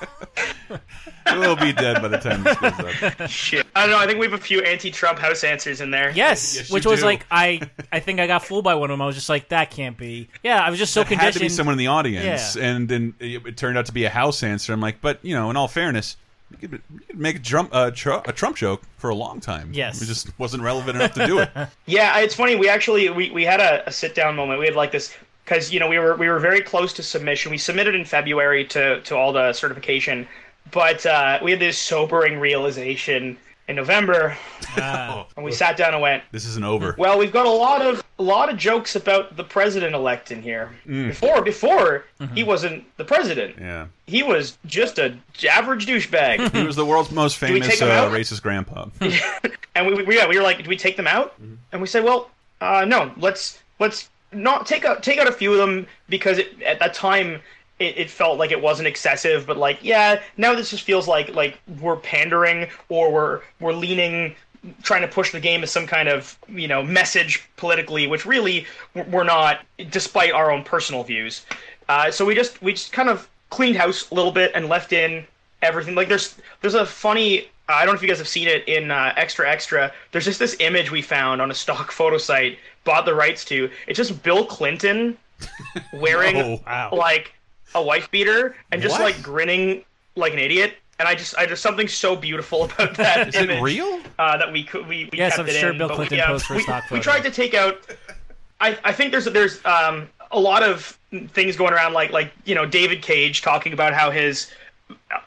We'll be dead by the time this goes up. Shit. I don't know. I think we have a few anti-Trump house answers in there. Yes, yes which was do. like, I I think I got fooled by one of them. I was just like, that can't be. Yeah, I was just so that conditioned. Had to be someone in the audience. Yeah. And then it turned out to be a house answer. I'm like, but, you know, in all fairness, you could make a Trump, uh, tr- a Trump joke for a long time. Yes. It just wasn't relevant enough to do it. Yeah, it's funny. We actually, we, we had a, a sit-down moment. We had like this... Because, you know, we were we were very close to submission. We submitted in February to, to all the certification, but uh, we had this sobering realization in November, ah. and we sat down and went, "This isn't over." Well, we've got a lot of a lot of jokes about the president-elect in here. Mm. Before, before mm-hmm. he wasn't the president. Yeah, he was just a average douchebag. He was the world's most famous uh, racist grandpa. And we, we yeah we were like, "Do we take them out?" Mm-hmm. And we said, "Well, uh, no. Let's let's." Not take out take out a few of them because it, at that time it, it felt like it wasn't excessive, but like yeah, now this just feels like like we're pandering or we're we're leaning, trying to push the game as some kind of you know message politically, which really we're not, despite our own personal views. Uh, so we just we just kind of cleaned house a little bit and left in everything. Like there's there's a funny. I don't know if you guys have seen it in uh, Extra Extra. There's just this image we found on a stock photo site, bought the rights to. It's just Bill Clinton wearing oh, wow. like a wife beater and just what? like grinning like an idiot. And I just, I just something so beautiful about that. Is image, it real? Uh, that we could, we, we yes, kept I'm it sure in. Bill Clinton we, posed yeah, for we, stock photo. We tried to take out. I, I think there's, there's um, a lot of things going around, like, like you know, David Cage talking about how his.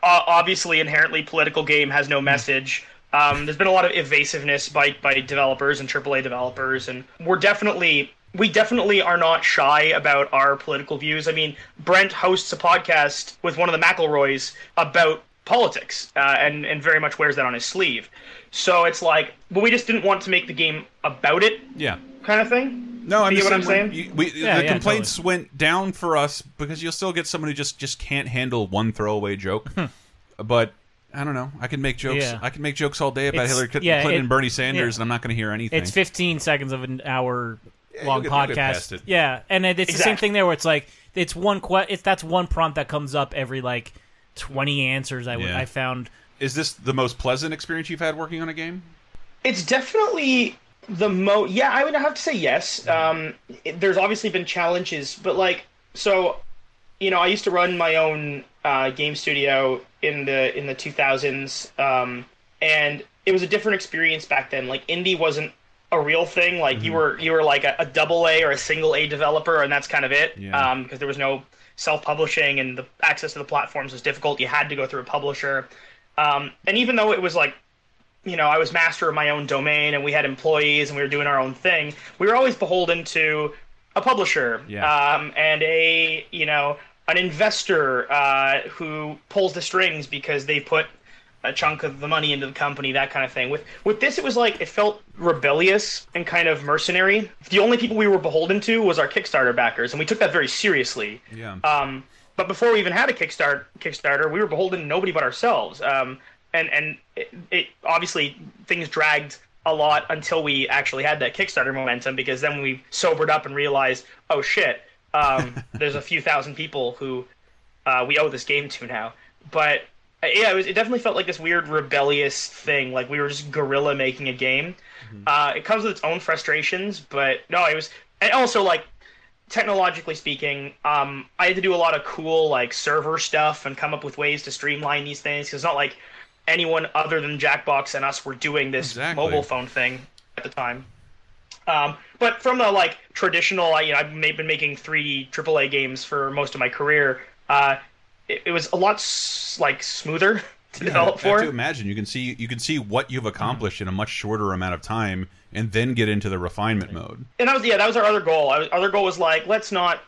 Obviously, inherently political game has no message. Um, there's been a lot of evasiveness by by developers and triple A developers, and we're definitely we definitely are not shy about our political views. I mean, Brent hosts a podcast with one of the McElroys about politics, uh, and and very much wears that on his sleeve. So it's like, but we just didn't want to make the game about it. Yeah. Kind of thing. No, I'm just what I'm saying. We, we, yeah, the yeah, complaints totally. went down for us because you'll still get someone who just, just can't handle one throwaway joke. But I don't know. I can make jokes. Yeah. I can make jokes all day about it's, Hillary Clinton yeah, it, and Bernie Sanders, yeah. and I'm not going to hear anything. It's fifteen seconds of an hour yeah, long you'll get, podcast. You'll get past it. Yeah, and it's exactly. the same thing there where it's like it's one que- It's that's one prompt that comes up every like twenty answers. I yeah. I found. Is this the most pleasant experience you've had working on a game? It's definitely. The mo, yeah, I would have to say yes. Um, it, there's obviously been challenges, but like, so, you know, I used to run my own uh, game studio in the in the two thousands, um, and it was a different experience back then. Like, indie wasn't a real thing. Like, mm-hmm. you were you were like a, a double A or a single A developer, and that's kind of it. Yeah. Um, because there was no self-publishing, and the access to the platforms was difficult. You had to go through a publisher, um, and even though it was like. You know, I was master of my own domain, and we had employees, and we were doing our own thing. We were always beholden to a publisher, yeah. um, and a you know an investor uh, who pulls the strings because they put a chunk of the money into the company, that kind of thing. With with this, it was like it felt rebellious and kind of mercenary. The only people we were beholden to was our Kickstarter backers, and we took that very seriously. Yeah. Um, but before we even had a Kickstarter, Kickstarter, we were beholden to nobody but ourselves. Um, And and it, it obviously things dragged a lot until we actually had that Kickstarter momentum, because then we sobered up and realized, oh shit, um, there's a few thousand people who uh, we owe this game to now. But uh, yeah, it, was, it definitely felt like this weird rebellious thing, like we were just guerrilla making a game. Mm-hmm. Uh, it comes with its own frustrations, but no, it was, and also like. Technologically speaking, um, I had to do a lot of cool like server stuff and come up with ways to streamline these things, because it's not like anyone other than Jackbox and us were doing this exactly. mobile phone thing at the time. Um, but from the like traditional, I, you know, I've been making three triple A games for most of my career. Uh, it, it was a lot s- like smoother to yeah, develop for. I have to imagine you can see you can see what you've accomplished mm-hmm. in a much shorter amount of time, and then get into the refinement mode. And that was yeah, that was our other goal. Our other goal was like, let's not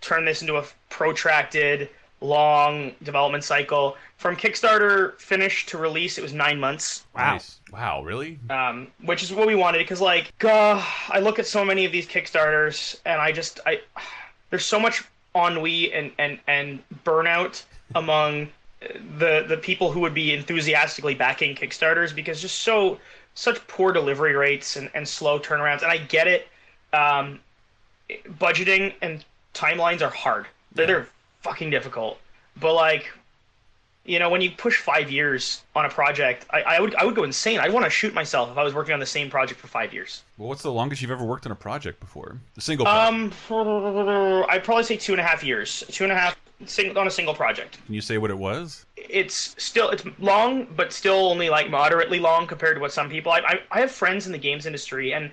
turn this into a protracted, long development cycle. From Kickstarter finish to release, it was nine months. Wow, nice. Wow, really? Um, which is what we wanted, because like, uh, I look at so many of these Kickstarters, and I just I there's so much ennui and and and burnout among the the people who would be enthusiastically backing Kickstarters, because just so. Such poor delivery rates and, and slow turnarounds. And I get it. Um, budgeting and timelines are hard. They're, yeah. they're fucking difficult. But, like, You know, when you push five years on a project, I, I would I would go insane. I'd want to shoot myself if I was working on the same project for five years. Well, what's the longest you've ever worked on a project before? A single project? Um, I'd probably say two and a half years. Two and a half sing, on a single project. Can you say what it was? It's still, it's long, but still only like moderately long compared to what some people... I I, I have friends in the games industry, and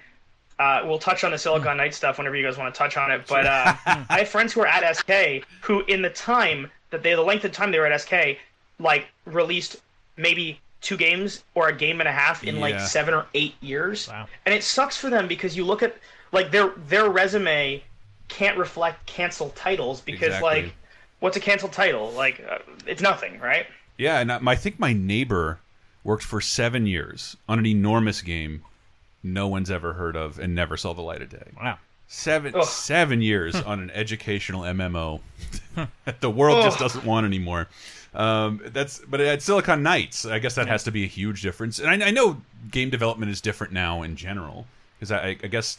uh, we'll touch on the Silicon Knights stuff whenever you guys want to touch on it, but uh, I have friends who are at S K who in the time, that they the length of time they were at S K... like released maybe two games or a game and a half in yeah. like seven or eight years. Wow. And it sucks for them because you look at like their their resume can't reflect canceled titles because exactly. like what's a canceled title? Like uh, it's nothing, right? Yeah, and I think my neighbor worked for seven years on an enormous game no one's ever heard of and never saw the light of day. Wow. Seven Ugh. seven years on an educational M M O that the world Ugh. just doesn't want anymore. Um, that's but at Silicon Knights, I guess that yeah. has to be a huge difference. And I, I know game development is different now in general because I, I guess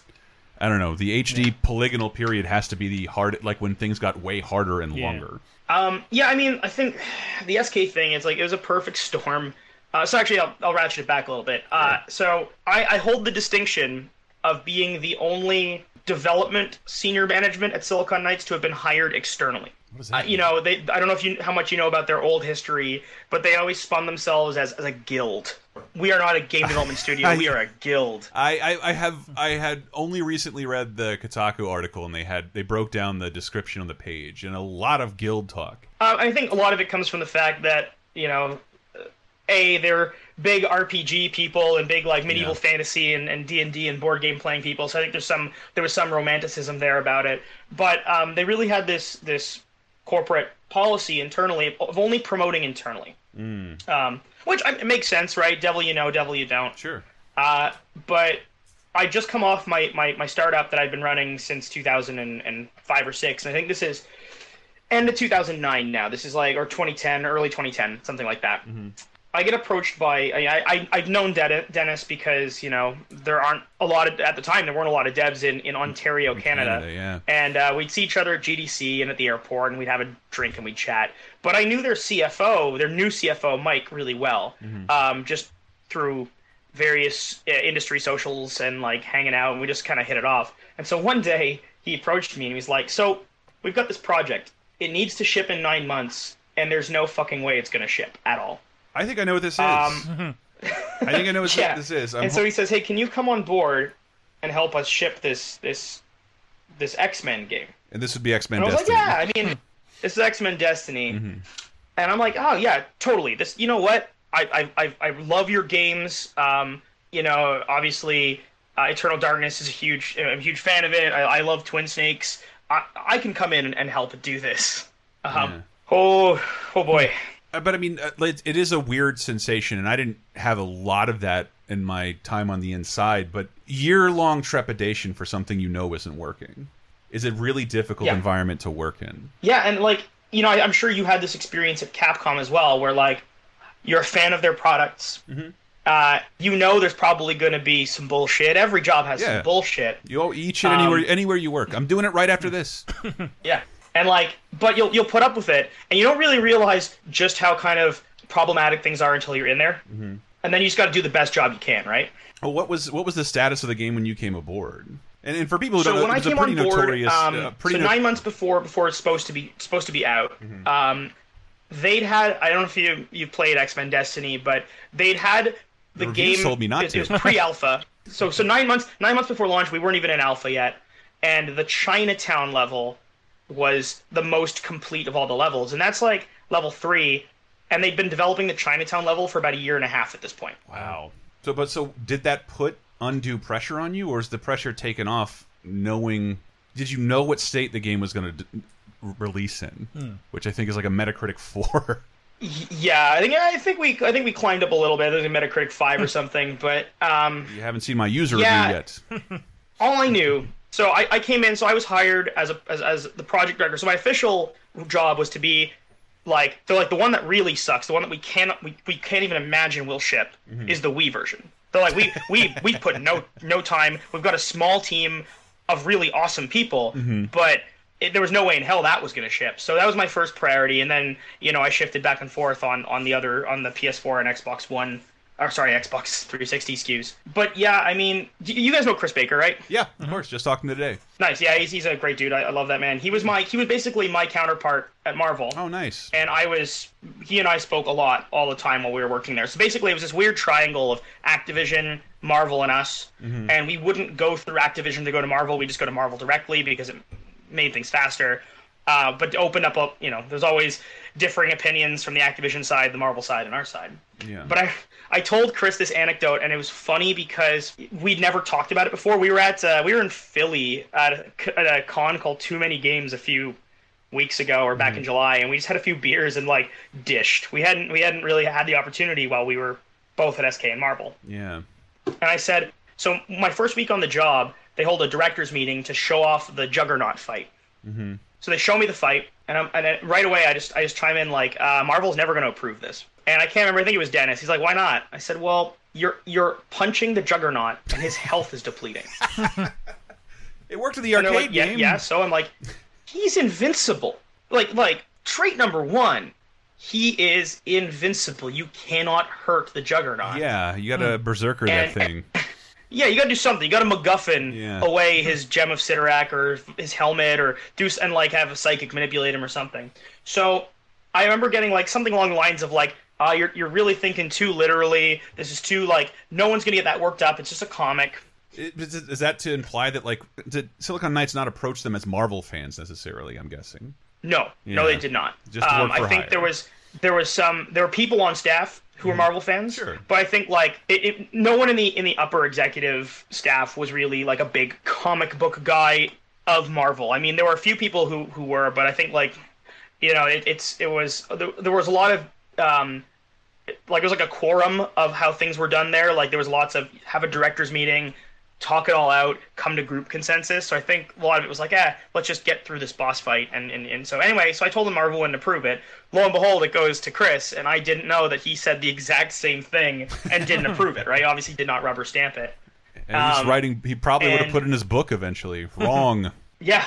I don't know the H D yeah. polygonal period has to be the hard like when things got way harder and yeah. longer. Um, yeah, I mean, I think the S K thing is like it was a perfect storm. Uh, so actually, I'll, I'll ratchet it back a little bit. Uh, yeah. So I, I hold the distinction of being the only development senior management at Silicon Knights to have been hired externally. Uh, you know, they I don't know if you how much you know about their old history, but they always spun themselves as, as a guild. We are not a game development studio. I, we are a guild. I, I, I have I had only recently read the Kotaku article, and they had they broke down the description on the page, and a lot of guild talk. Uh, I think a lot of it comes from the fact that, you know, A, they're big R P G people and big like medieval yeah. fantasy and, and D and D and board game playing people, so I think there's some there was some romanticism there about it. But um, they really had this this... corporate policy internally of only promoting internally, mm. um, which I, it makes sense, right? Devil you know, devil you don't. Sure. Uh, but I just come off my, my, my startup that I've been running since two thousand five or six. And I think this is end of two thousand nine now. This is like, or twenty ten, early twenty ten, something like that. Mm-hmm. I get approached by, I, I, I've known Dennis because, you know, there aren't a lot of, at the time, there weren't a lot of devs in, in Ontario, in Canada. Canada yeah. And uh, we'd see each other at G D C and at the airport, and we'd have a drink and we'd chat. But I knew their C F O, their new C F O, Mike, really well, mm-hmm. um, just through various uh, industry socials and, like, hanging out, and we just kind of hit it off. And so one day, he approached me and he was like, so, we've got this project. It needs to ship in nine months, and there's no fucking way it's going to ship at all. I think I know what this is. Um, I think I know what yeah. this is. I'm and so he says, hey, can you come on board and help us ship this this this X-Men game? And this would be X-Men Destiny. I was like, yeah, I mean, this is X-Men Destiny. Mm-hmm. And I'm like, oh, yeah, totally. This, you know what? I I I, I love your games. Um, you know, obviously, uh, Eternal Darkness is a huge, I'm a huge fan of it. I, I love Twin Snakes. I, I can come in and, and help do this. Um, yeah. Oh, oh, boy. But I mean, it is a weird sensation, and I didn't have a lot of that in my time on the inside, but year-long trepidation for something you know isn't working is a really difficult yeah. environment to work in. Yeah, and like, you know, I'm sure you had this experience at Capcom as well, where like, you're a fan of their products, mm-hmm. uh, you know there's probably going to be some bullshit. Every job has yeah. some bullshit. You'll eat shit um, anywhere, anywhere you work. I'm doing it right after this. yeah. And like, but you'll you'll put up with it, and you don't really realize just how kind of problematic things are until you're in there, mm-hmm. and then you just got to do the best job you can, right? Well, what was what was the status of the game when you came aboard? And, and for people who so don't know, it's a pretty board, notorious. Um, uh, pretty so no- nine months before before it's supposed to be supposed to be out, mm-hmm. um, they'd had I don't know if you you played X-Men Destiny, but they'd had the, the game told me not it, to. It was pre-alpha, so so nine months nine months before launch, we weren't even in alpha yet, and the Chinatown level was the most complete of all the levels, and that's like level three, and they've been developing the Chinatown level for about a year and a half at this point. Wow. So, but so did that put undue pressure on you, or is the pressure taken off knowing? Did you know what state the game was going to d- release in, hmm. which I think is like a Metacritic four? Yeah, I think I think we I think we climbed up a little bit. There's a Metacritic five or something, but um, you haven't seen my user yeah, review yet. All I knew. So I, I came in, so I was hired as a as, as the project director. So my official job was to be like they're like the one that really sucks, the one that we cannot we, we can't even imagine will ship mm-hmm. is the Wii version. They're like we we we put no no time. We've got a small team of really awesome people, mm-hmm. but it, there was no way in hell that was going to ship. So that was my first priority, and then, you know, I shifted back and forth on on the other on the P S four and Xbox One, or sorry, Xbox three sixty S K Us. But yeah, I mean, you guys know Chris Baker, right? Yeah, of course. Just talking today. Nice. Yeah, he's, he's a great dude. I, I love that man. He was my he was basically my counterpart at Marvel. Oh, nice. And I was he and I spoke a lot all the time while we were working there. So basically, it was this weird triangle of Activision, Marvel, and us. Mm-hmm. And we wouldn't go through Activision to go to Marvel. We just go to Marvel directly because it made things faster. Uh, but to open up, a, you know, there's always differing opinions from the Activision side, the Marvel side, and our side. Yeah. But I, I told Chris this anecdote, and it was funny because we'd never talked about it before. We were at, uh, we were in Philly at a, at a con called Too Many Games a few weeks ago, or back mm-hmm. in July, and we just had a few beers and like dished. We hadn't, we hadn't really had the opportunity while we were both at S K and Marvel. Yeah. And I said, so my first week on the job, they hold a directors meeting to show off the Juggernaut fight. Mm-hmm. So they show me the fight, and I'm, and then right away I just I just chime in like, uh, Marvel's never going to approve this. And I can't remember. I think it was Dennis. He's like, why not? I said, well, you're you're punching the Juggernaut, and his health is depleting. It worked in the arcade like, yeah, game. Yeah. So I'm like, he's invincible. Like like trait number one, he is invincible. You cannot hurt the Juggernaut. Yeah, you got to mm. berserker and, that thing. And, yeah, you gotta do something. You gotta MacGuffin yeah. away his Gem of Sidorak or his helmet, or do and like have a psychic manipulate him or something. So I remember getting like something along the lines of like, uh, you're you're really thinking too literally. This is too like no one's gonna get that worked up. It's just a comic. Is, is that to imply that like did Silicon Knights not approach them as Marvel fans necessarily? I'm guessing. No, yeah. no, they did not. Just to work um, for I think hire. there was there was some there were people on staff who are Marvel fans, sure. but I think like it, it, no one in the in the upper executive staff was really like a big comic book guy of Marvel. I mean, there were a few people who, who were, but I think like you know it, it's it was there, there was a lot of um like it was like a quorum of how things were done there. Like there was lots of have a directors meeting, talk it all out, come to group consensus. So I think a lot of it was like, eh, let's just get through this boss fight. And, and, and so anyway, so I told him Marvel wouldn't approve it. Lo and behold, it goes to Chris, and I didn't know that he said the exact same thing and didn't approve it, right? Obviously did not rubber stamp it. And um, he's writing, he probably and, would have put in his book eventually. Wrong. Yeah.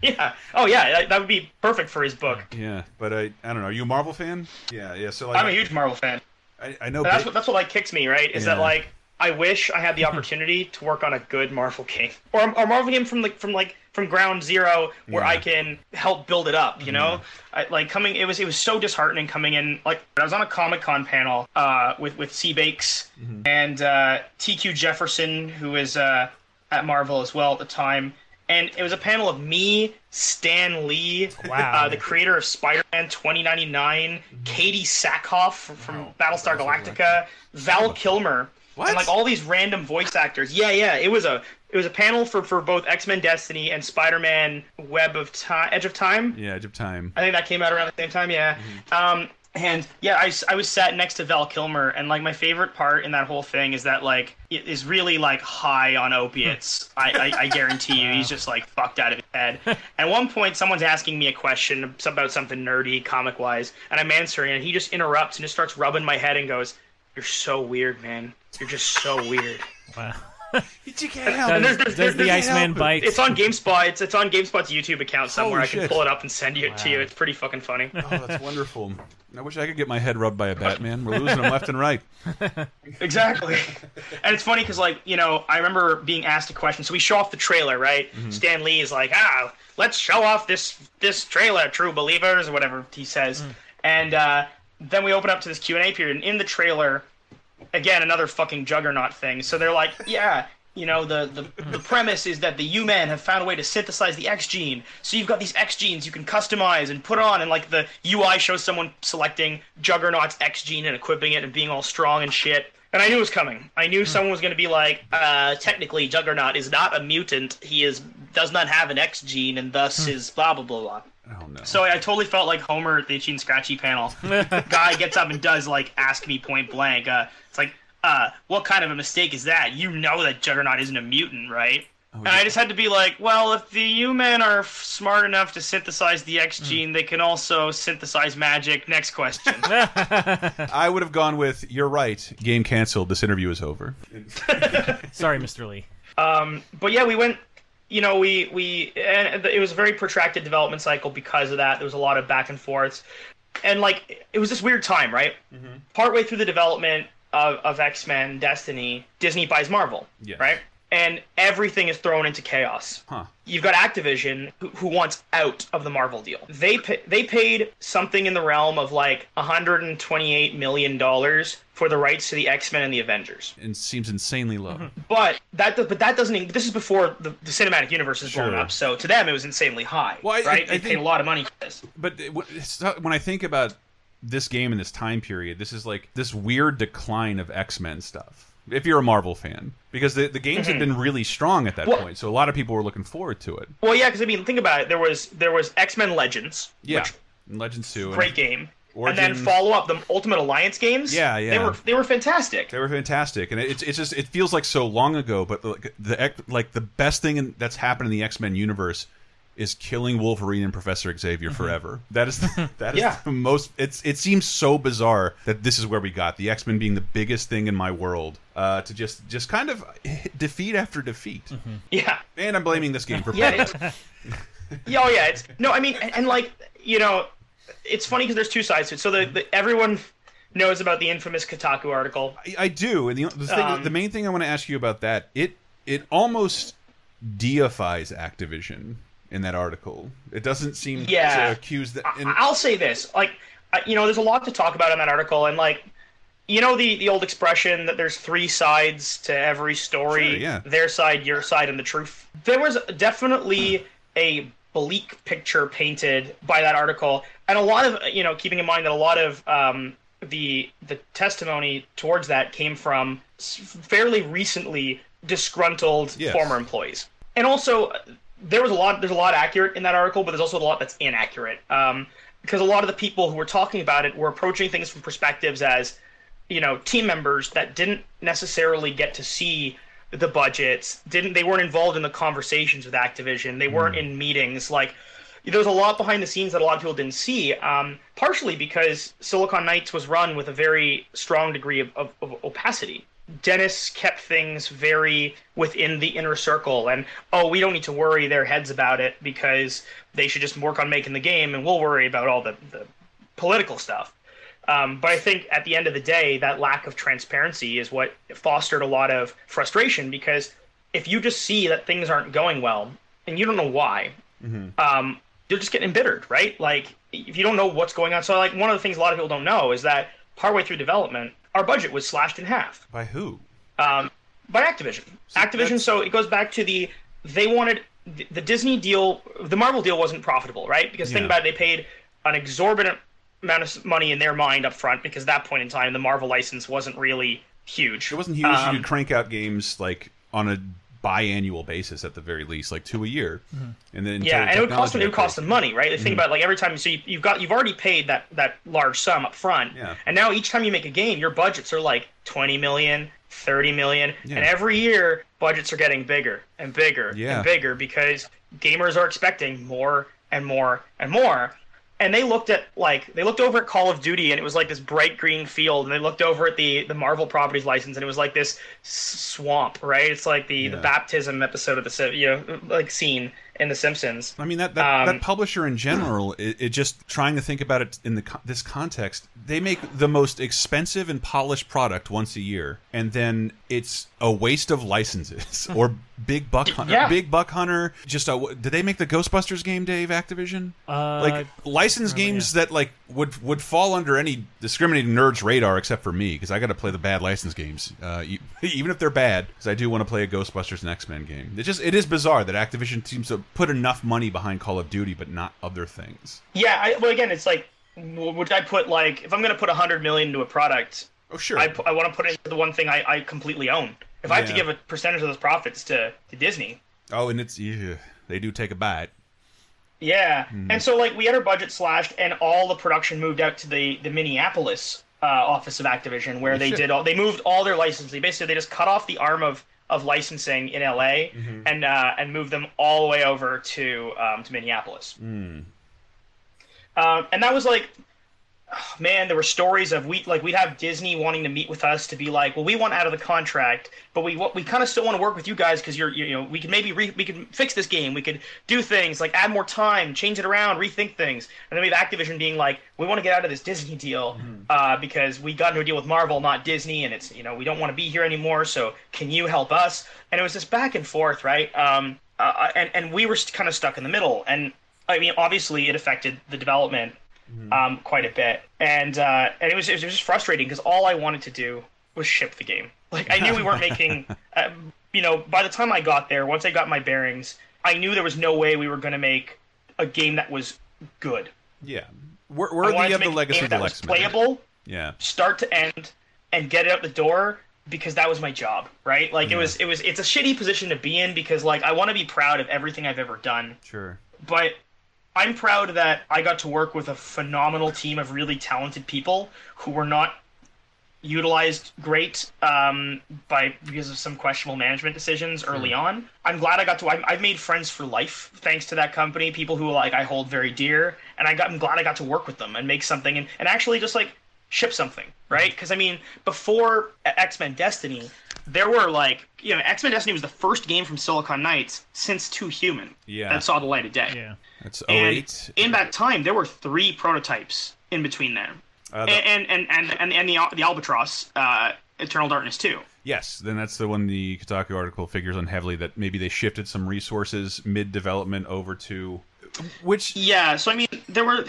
Yeah. Oh, yeah. That, that would be perfect for his book. Yeah. But I I don't know. Are you a Marvel fan? Yeah. Yeah. So like, I'm a huge Marvel fan. I, I know. But that's, what, that's what like kicks me, right? Is yeah. that like, I wish I had the opportunity to work on a good Marvel game, or a Marvel game from like from like from ground zero, where yeah. I can help build it up. You know, yeah. I, like coming, it was it was so disheartening coming in. Like I was on a Comic Con panel uh, with with C Bakes mm-hmm. and uh, T Q Jefferson, who is uh, at Marvel as well at the time, and it was a panel of me, Stan Lee, wow. uh, the creator of Spider-Man twenty ninety-nine, mm-hmm. Katie Sackhoff from, from wow. Battlestar Galactica, Val Kilmer. What? And like all these random voice actors. Yeah, yeah. It was a it was a panel for, for both X-Men Destiny and Spider-Man Web of Time, Edge of Time. Yeah, Edge of Time. I think that came out around the same time. Yeah. Mm-hmm. Um, and yeah, I, I was sat next to Val Kilmer, and like my favorite part in that whole thing is that like it is really like high on opiates. I, I I guarantee you, wow. he's just like fucked out of his head. At one point, someone's asking me a question about something nerdy, comic wise, and I'm answering, and he just interrupts and just starts rubbing my head and goes, "You're so weird, man. You're just so weird." Wow. You can't help. Does, there's, there's, does the Iceman bite? It's on GameSpot. It's it's on GameSpot's YouTube account somewhere. Holy I can shit. pull it up and send it wow. to you. It's pretty fucking funny. Oh, that's wonderful. I wish I could get my head rubbed by a Batman. We're losing them left and right. Exactly. And it's funny because, like, you know, I remember being asked a question. So we show off the trailer, right? Mm-hmm. Stan Lee is like, ah, let's show off this this trailer, true believers, or whatever he says. Mm. And uh, then we open up to this Q and A period, and in the trailer, again, another fucking Juggernaut thing. So they're like, yeah, you know, the, the, the premise is that the U-Men have found a way to synthesize the X gene. So you've got these X genes you can customize and put on, and like the U I shows someone selecting Juggernaut's X gene and equipping it and being all strong and shit. And I knew it was coming. I knew someone was going to be like, uh, technically Juggernaut is not a mutant. He is does not have an X gene, and thus is blah, blah, blah, blah. Oh, no. So I totally felt like Homer at the Itchy and Scratchy panel. Guy gets up and does, like, ask me point blank. Uh, it's like, uh, what kind of a mistake is that? You know that Juggernaut isn't a mutant, right? Oh, and yeah. I just had to be like, well, if the U-Men are f- smart enough to synthesize the X gene, mm. they can also synthesize magic. Next question. I would have gone with, you're right, game canceled, this interview is over. Sorry, Mister Lee. Um, but yeah, we went... you know, we we and it was a very protracted development cycle because of that. There was a lot of back and forths, and like it was this weird time, right? Mm-hmm. Partway through the development of, of X-Men Destiny, Disney buys Marvel, yeah. right? And everything is thrown into chaos. Huh. You've got Activision, who, who wants out of the Marvel deal. They pay, they paid something in the realm of like one hundred twenty-eight million dollars for the rights to the X-Men and the Avengers. It seems insanely low. Mm-hmm. But that but that doesn't. This is before the, the cinematic universe is blown sure. up. So to them, it was insanely high. Well, I, right? I, I they think, paid a lot of money for this. But when I think about this game in this time period, this is like this weird decline of X-Men stuff. If you're a Marvel fan, because the the games mm-hmm. had been really strong at that well, point, so a lot of people were looking forward to it. Well, yeah, because I mean, think about it. There was there was X-Men Legends, yeah, which, Legends two, great and game, Origins. And then follow up the Ultimate Alliance games. Yeah, yeah, they were they were fantastic. They were fantastic, and it's it's just it feels like so long ago, but like the like the best thing in, that's happened in the X-Men universe is killing Wolverine and Professor Xavier mm-hmm. forever. That is the, that is yeah. the most. It's it seems so bizarre that this is where we got the X-Men being the biggest thing in my world. Uh, to just, just kind of defeat after defeat. Mm-hmm. Yeah. And I'm blaming this game for yeah, yeah, oh yeah. It's no, I mean, and, and like, you know, it's funny because there's two sides to it. So the, the everyone knows about the infamous Kotaku article. I, I do, and the the, thing, um, the main thing I want to ask you about that it it almost deifies Activision in that article. It doesn't seem yeah. to accuse that. And I'll say this, like, you know, there's a lot to talk about in that article, and like. You know the, the old expression that there's three sides to every story, sure, yeah. their side, your side, and the truth? There was definitely a bleak picture painted by that article. And a lot of, you know, keeping in mind that a lot of um, the the testimony towards that came from fairly recently disgruntled yes. former employees. And also, there was a lot, there's a lot accurate in that article, but there's also a lot that's inaccurate. Um, because a lot of the people who were talking about it were approaching things from perspectives as, you know, team members that didn't necessarily get to see the budgets, didn't they weren't involved in the conversations with Activision, they weren't mm. in meetings. Like, there's a lot behind the scenes that a lot of people didn't see, um, partially because Silicon Knights was run with a very strong degree of, of, of opacity. Dennis kept things very within the inner circle, and oh, we don't need to worry their heads about it because they should just work on making the game and we'll worry about all the, the political stuff. Um, but I think at the end of the day, that lack of transparency is what fostered a lot of frustration, because if you just see that things aren't going well and you don't know why, mm-hmm. um, you're just getting embittered, right? Like, if you don't know what's going on. So, like, one of the things a lot of people don't know is that partway through development, our budget was slashed in half. By who? Um, by Activision. So Activision, that's... so it goes back to the, they wanted, the, the Disney deal, the Marvel deal wasn't profitable, right? Because yeah. think about it, they paid an exorbitant amount of money in their mind up front, because at that point in time the Marvel license wasn't really huge. It wasn't huge. Um, you could crank out games like on a biannual basis at the very least, like two a year, mm-hmm. and then yeah, and it would cost them. It would cost them money, right? The mm-hmm. thing about like every time, so you, you've got you've already paid that that large sum up front, yeah. and now each time you make a game, your budgets are like twenty million, thirty million, yeah. and every year budgets are getting bigger and bigger yeah. and bigger because gamers are expecting more and more and more. And they looked at, like, they looked over at Call of Duty, and it was like this bright green field. And they looked over at the, the Marvel properties license, and it was like this swamp, right? It's like the, yeah. the baptism episode of the, you know, like scene in The Simpsons. I mean, that that, um, that publisher in general, it, it just trying to think about it in the this context, they make the most expensive and polished product once a year, and then it's a waste of licenses or big buck hunter. Yeah. Big buck hunter. Just a, did they make the Ghostbusters game, Dave? Activision, uh, like license games yeah. that like would would fall under any discriminating nerd's radar, except for me, because I got to play the bad license games, uh, even if they're bad, because I do want to play a Ghostbusters and X-Men game. It just it is bizarre that Activision seems to put enough money behind Call of Duty, but not other things. Yeah, I, well, again, it's like, would I put like if I'm going to put a hundred million into a product? Oh sure, I, I want to put it into the one thing I, I completely own. If yeah. I have to give a percentage of those profits to, to Disney. Oh, and it's yeah, they do take a bite. Yeah, mm. and so like we had our budget slashed, and all the production moved out to the the Minneapolis uh, office of Activision, where they did all they moved all their licensing. Basically, they just cut off the arm of. of licensing in L A mm-hmm. and uh, and move them all the way over to um, to Minneapolis. Mm. Um, and that was like oh, man, there were stories of we like we'd have Disney wanting to meet with us to be like, well, we want out of the contract, but we we kind of still want to work with you guys because you're you know we could maybe re, we could fix this game, we could do things like add more time, change it around, rethink things, and then we have Activision being like, we want to get out of this Disney deal mm-hmm. uh, because we got into a deal with Marvel, not Disney, and it's you know we don't want to be here anymore, so can you help us? And it was this back and forth, right? Um, uh, and and we were kind of stuck in the middle, and I mean obviously it affected the development. Mm-hmm. Um, quite a bit, and uh, and it was it was just frustrating because all I wanted to do was ship the game. Like I knew we weren't making, uh, you know, by the time I got there, once I got my bearings, I knew there was no way we were going to make a game that was good. Yeah, we're we're the other legacy of the X-Men. Playable, yeah, start to end, and get it out the door because that was my job, right? Like yeah. it was it was it's a shitty position to be in because like I want to be proud of everything I've ever done. Sure, but I'm proud that I got to work with a phenomenal team of really talented people who were not utilized great um, by because of some questionable management decisions early mm. on. I'm glad I got to. I've made friends for life thanks to that company, people who like I hold very dear, and I got, I'm glad I got to work with them and make something and, and actually just like ship something, right? Because I mean, before X-Men Destiny, there were like, you know, X-Men Destiny was the first game from Silicon Knights since Too Human yeah. that saw the light of day. Yeah. That's oh eight. And in that time, there were three prototypes in between there. Uh, the, and, and, and, and, and the the Albatross, uh, Eternal Darkness two. Yes, then that's the one the Kotaku article figures on heavily, that maybe they shifted some resources mid-development over to... Which... Yeah, so I mean, there were...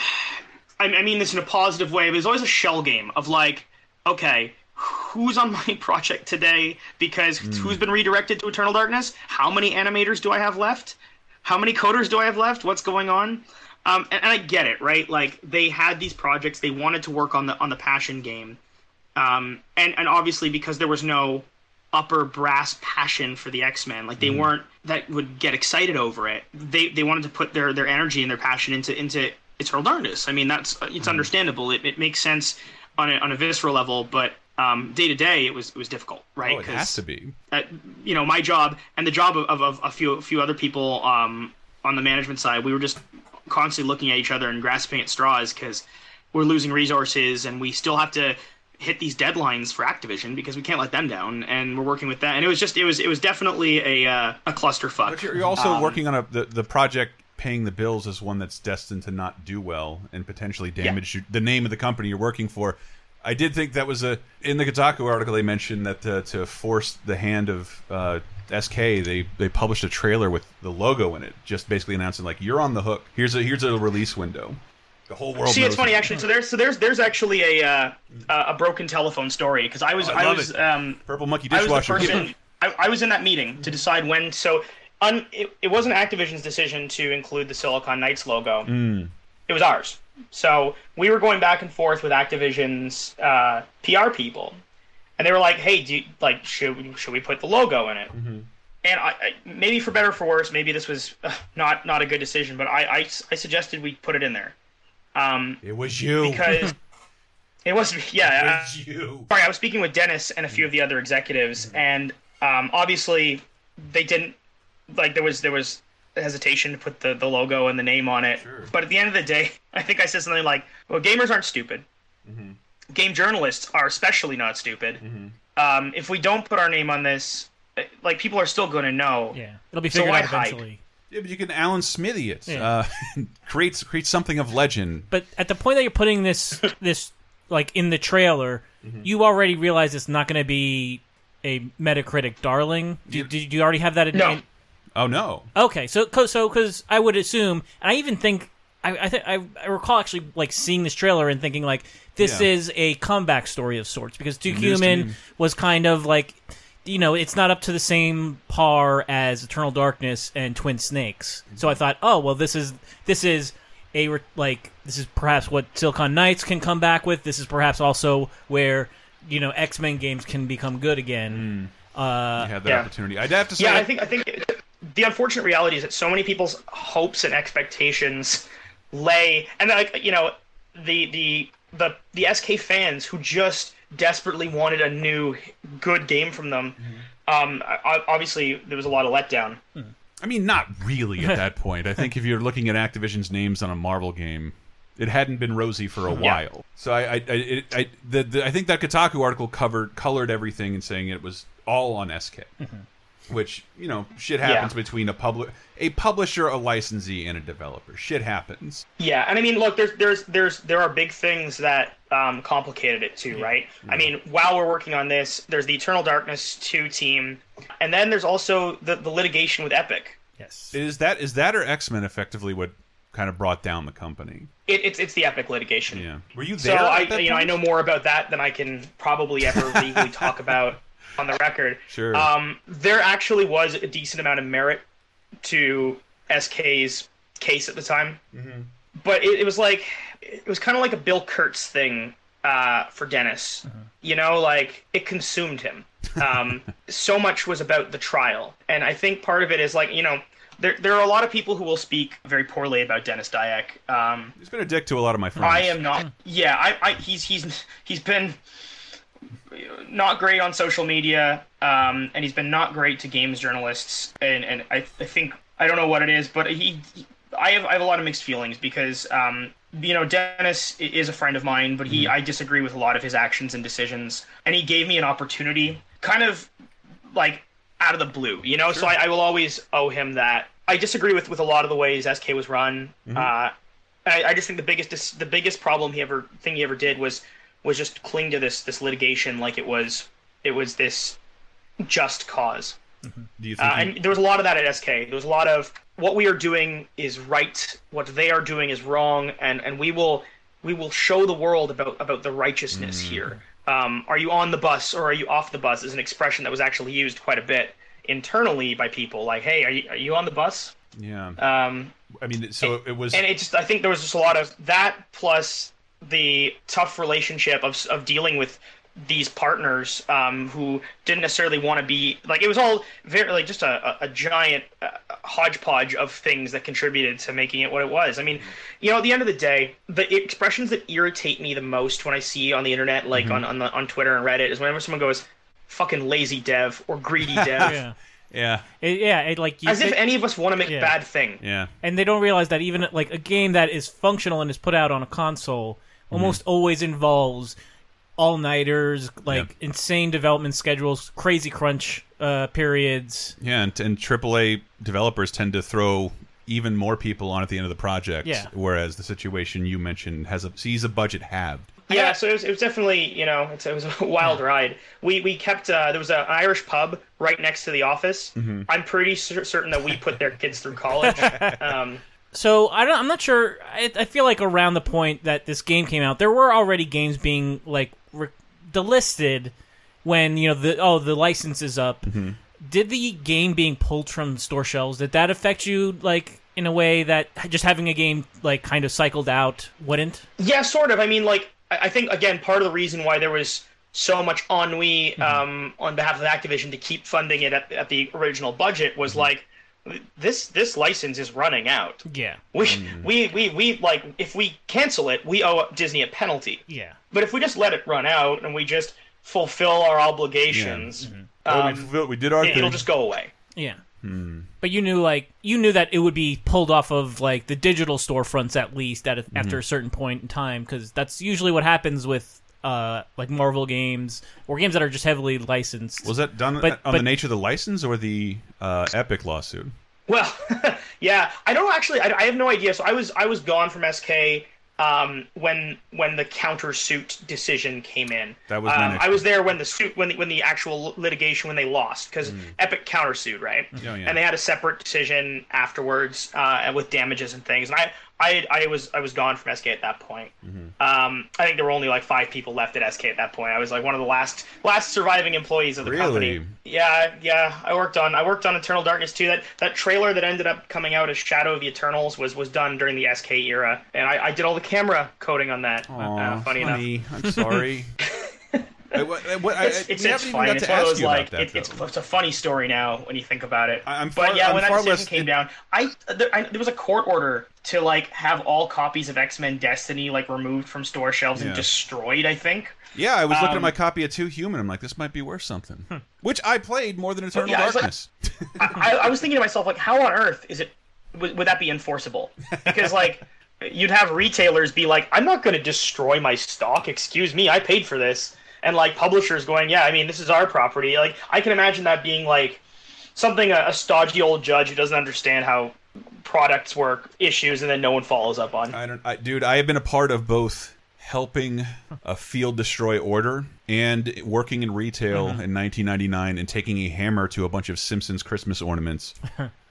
I mean this in a positive way, but there's always a shell game of like, okay... Who's on my project today? Because mm. who's been redirected to Eternal Darkness? How many animators do I have left? How many coders do I have left? What's going on? Um, and, and I get it, right? Like they had these projects, they wanted to work on the on the passion game, um, and and obviously because there was no upper brass passion for the X-Men, like they mm. weren't that would get excited over it. They they wanted to put their their energy and their passion into into Eternal Darkness. I mean that's it's mm. understandable. It it makes sense on a, on a visceral level, but. Um, day to day, it was it was difficult, right? Oh, it has to be. Uh, you know, my job and the job of, of, of a few a few other people um, on the management side, we were just constantly looking at each other and grasping at straws because we're losing resources and we still have to hit these deadlines for Activision because we can't let them down, and we're working with that. And it was just it was it was definitely a uh, a clusterfuck. But you're also um, working on a the, the project. Paying the bills is one that's destined to not do well and potentially damage yeah. your, the name of the company you're working for. I did think that was a in the Kotaku article they mentioned that uh, to force the hand of uh, S K they they published a trailer with the logo in it, just basically announcing like you're on the hook. Here's a here's a release window. The whole world. See, knows it's funny it. actually. So there's so there's there's actually a uh, a broken telephone story because I was oh, I, I was um, Purple Monkey Dishwasher. I was, the person, I, I was in that meeting to decide when. So un, it, it wasn't Activision's decision to include the Silicon Knights logo. Mm. It was ours. So we were going back and forth with Activision's uh, P R people, and they were like, "Hey, do you, like should we, should we put the logo in it?" Mm-hmm. And I, I, maybe for better or for worse, maybe this was uh, not not a good decision, but I, I, I suggested we put it in there. Um, it was you because it was yeah. It was uh, you. Sorry, I was speaking with Dennis and a few of the other executives, mm-hmm. and um, obviously they didn't like there was there was. hesitation to put the, the logo and the name on it. Sure. But at the end of the day, I think I said something like, well, gamers aren't stupid. Mm-hmm. Game journalists are especially not stupid. Mm-hmm. Um, if we don't put our name on this, like people are still going to know. Yeah, it'll be figured so out eventually. Yeah, but you can Alan Smithy it. Yeah. Uh, create, create something of legend. But at the point that you're putting this, this like in the trailer, mm-hmm. you already realize it's not going to be a Metacritic darling. Do, do, do you already have that in no. Oh no. Okay, so so because I would assume, and I even think I I, th- I I recall actually like seeing this trailer and thinking like this yeah. is a comeback story of sorts because Too Human was kind of like, you know, it's not up to the same par as Eternal Darkness and Twin Snakes. Mm-hmm. So I thought, oh well, this is this is a re- like this is perhaps what Silicon Knights can come back with. This is perhaps also where you know X-Men games can become good again. Mm. Uh, you had that yeah. opportunity. I'd have to say, yeah, I think I think. It- The unfortunate reality is that so many people's hopes and expectations lay, and like you know, the the the the S K fans who just desperately wanted a new good game from them. Mm-hmm. Um, obviously, there was a lot of letdown. I mean, not really at that point. I think if you're looking at Activision's names on a Marvel game, It hadn't been rosy for a while. Yeah. So I, I, I, I, the, the, I think that Kotaku article covered colored everything and saying it was all on S K, mm-hmm. which, you know, shit happens yeah. between a public, a publisher, a licensee, and a developer. Shit happens. Yeah, and I mean, look, there's, there's, there's, there are big things that um, complicated it too, yeah. right? Yeah. I mean, while we're working on this, there's the Eternal Darkness two team, and then there's also the, the litigation with Epic. Yes, is that is that or X-Men effectively what kind of brought down the company? It, it's it's the Epic litigation. Yeah. Were you there? So I you point? know I know more about that than I can probably ever legally talk about on the record. Sure. Um, there actually was a decent amount of merit to S K's case at the time, mm-hmm. but it, it was like it was kind of like a Bill Kurtz thing uh, for Dennis. Mm-hmm. You know, like it consumed him. Um, so much was about the trial, and I think part of it is like you know. There, there are a lot of people who will speak very poorly about Dennis Dyack. Um, he's been a dick to a lot of my friends. I am not. Yeah, I, I, he's he's he's been not great on social media, um, and he's been not great to games journalists. And, and I, I think I don't know what it is, but he, he I have I have a lot of mixed feelings because um, you know Dennis is a friend of mine, but he mm. I disagree with a lot of his actions and decisions, and he gave me an opportunity, kind of like. out of the blue, you know, sure. so I, I will always owe him that. I disagree with, with a lot of the ways S K was run. Mm-hmm. Uh, I, I just think the biggest the biggest problem he ever thing he ever did was was just cling to this this litigation like it was it was this just cause. Mm-hmm. Do you think uh, he... And there was a lot of that at S K. There was a lot of what we are doing is right, what they are doing is wrong, and, and we will we will show the world about about the righteousness mm-hmm. here. Um, are you on the bus or are you off the bus is an expression that was actually used quite a bit internally by people. Like, hey, are you are you on the bus? Yeah. Um, I mean, so and, it was... And it just, I think there was just a lot of that plus the tough relationship of of dealing with these partners um, who didn't necessarily want to be... Like, it was all very, like, just a, a giant uh, hodgepodge of things that contributed to making it what it was. I mean, you know, at the end of the day, the expressions that irritate me the most when I see on the internet, like mm-hmm. on on, the, on Twitter and Reddit, is whenever someone goes, fucking lazy dev or greedy dev. yeah. Yeah, it, yeah. It, like you, as if it, any of us want to make yeah. a bad thing. Yeah, and they don't realize that even, like, a game that is functional and is put out on a console mm-hmm. almost always involves... all-nighters, like yeah. insane development schedules, crazy crunch uh, periods. Yeah, and, and triple A developers tend to throw even more people on at the end of the project, yeah. whereas the situation you mentioned has a, sees a budget halved. Yeah, so it was, it was definitely, you know, it's, it was a wild yeah. ride. We we kept, uh, there was an Irish pub right next to the office. Mm-hmm. I'm pretty certain that we put their kids through college. Um So I don't, I'm not sure. I, I feel like around the point that this game came out, there were already games being like re- delisted when you know the oh the license is up. Mm-hmm. Did the game being pulled from store shelves, did that affect you like in a way that just having a game like kind of cycled out wouldn't? Yeah, sort of. I mean, like I think again part of the reason why there was so much ennui mm-hmm. um, on behalf of Activision to keep funding it at, at the original budget was mm-hmm. like. This this license is running out. Yeah. We, mm. we we we like if we cancel it, we owe Disney a penalty. Yeah. But if we just let it run out and we just fulfill our obligations, yeah. mm-hmm. um, well, we, we did our it, thing. It'll just go away. Yeah. Hmm. But you knew like you knew that it would be pulled off of like the digital storefronts at least at a, mm-hmm. after a certain point in time because that's usually what happens with. Uh, like Marvel games or games that are just heavily licensed. Was that done but, on but, the nature of the license or the uh, Epic lawsuit? Well, yeah, I don't actually. I, I have no idea. So I was I was gone from S K um, when when the countersuit decision came in. That was um, I was there when the suit when the, when the actual litigation when they lost because mm. Epic countersued right, oh, yeah. and they had a separate decision afterwards uh, with damages and things. And I. I I was I was gone from S K at that point. Mm-hmm. Um, I think there were only like five people left at S K at that point. I was like one of the last last surviving employees of the really? company. Yeah, yeah. I worked on I worked on Eternal Darkness too. That that trailer that ended up coming out as Shadow of the Eternals was, was done during the S K era, and I, I did all the camera coding on that. Aww, uh, funny, funny enough, I'm sorry. I, I, I, it's it's, it's fine. It's one of those like that, it, it's, it's a funny story now when you think about it. I, I'm far, but yeah, I'm when that decision less, came it, down, I there, I there was a court order to like have all copies of X-Men Destiny like removed from store shelves yeah. and destroyed. I think. Yeah, I was um, looking at my copy of Too Human. I'm like, this might be worth something. Hmm. Which I played more than Eternal yeah, Darkness. I was, like, I, I was thinking to myself, like, how on earth is it? Would, would that be enforceable? Because like. you'd have retailers be like, I'm not going to destroy my stock. Excuse me, I paid for this. And like publishers going, yeah, I mean, this is our property. Like, I can imagine that being like something a, a stodgy old judge who doesn't understand how products work issues, and then no one follows up on. I don't, I, dude. I have been a part of both helping a field destroy order and working in retail mm-hmm. in nineteen ninety-nine and taking a hammer to a bunch of Simpsons Christmas ornaments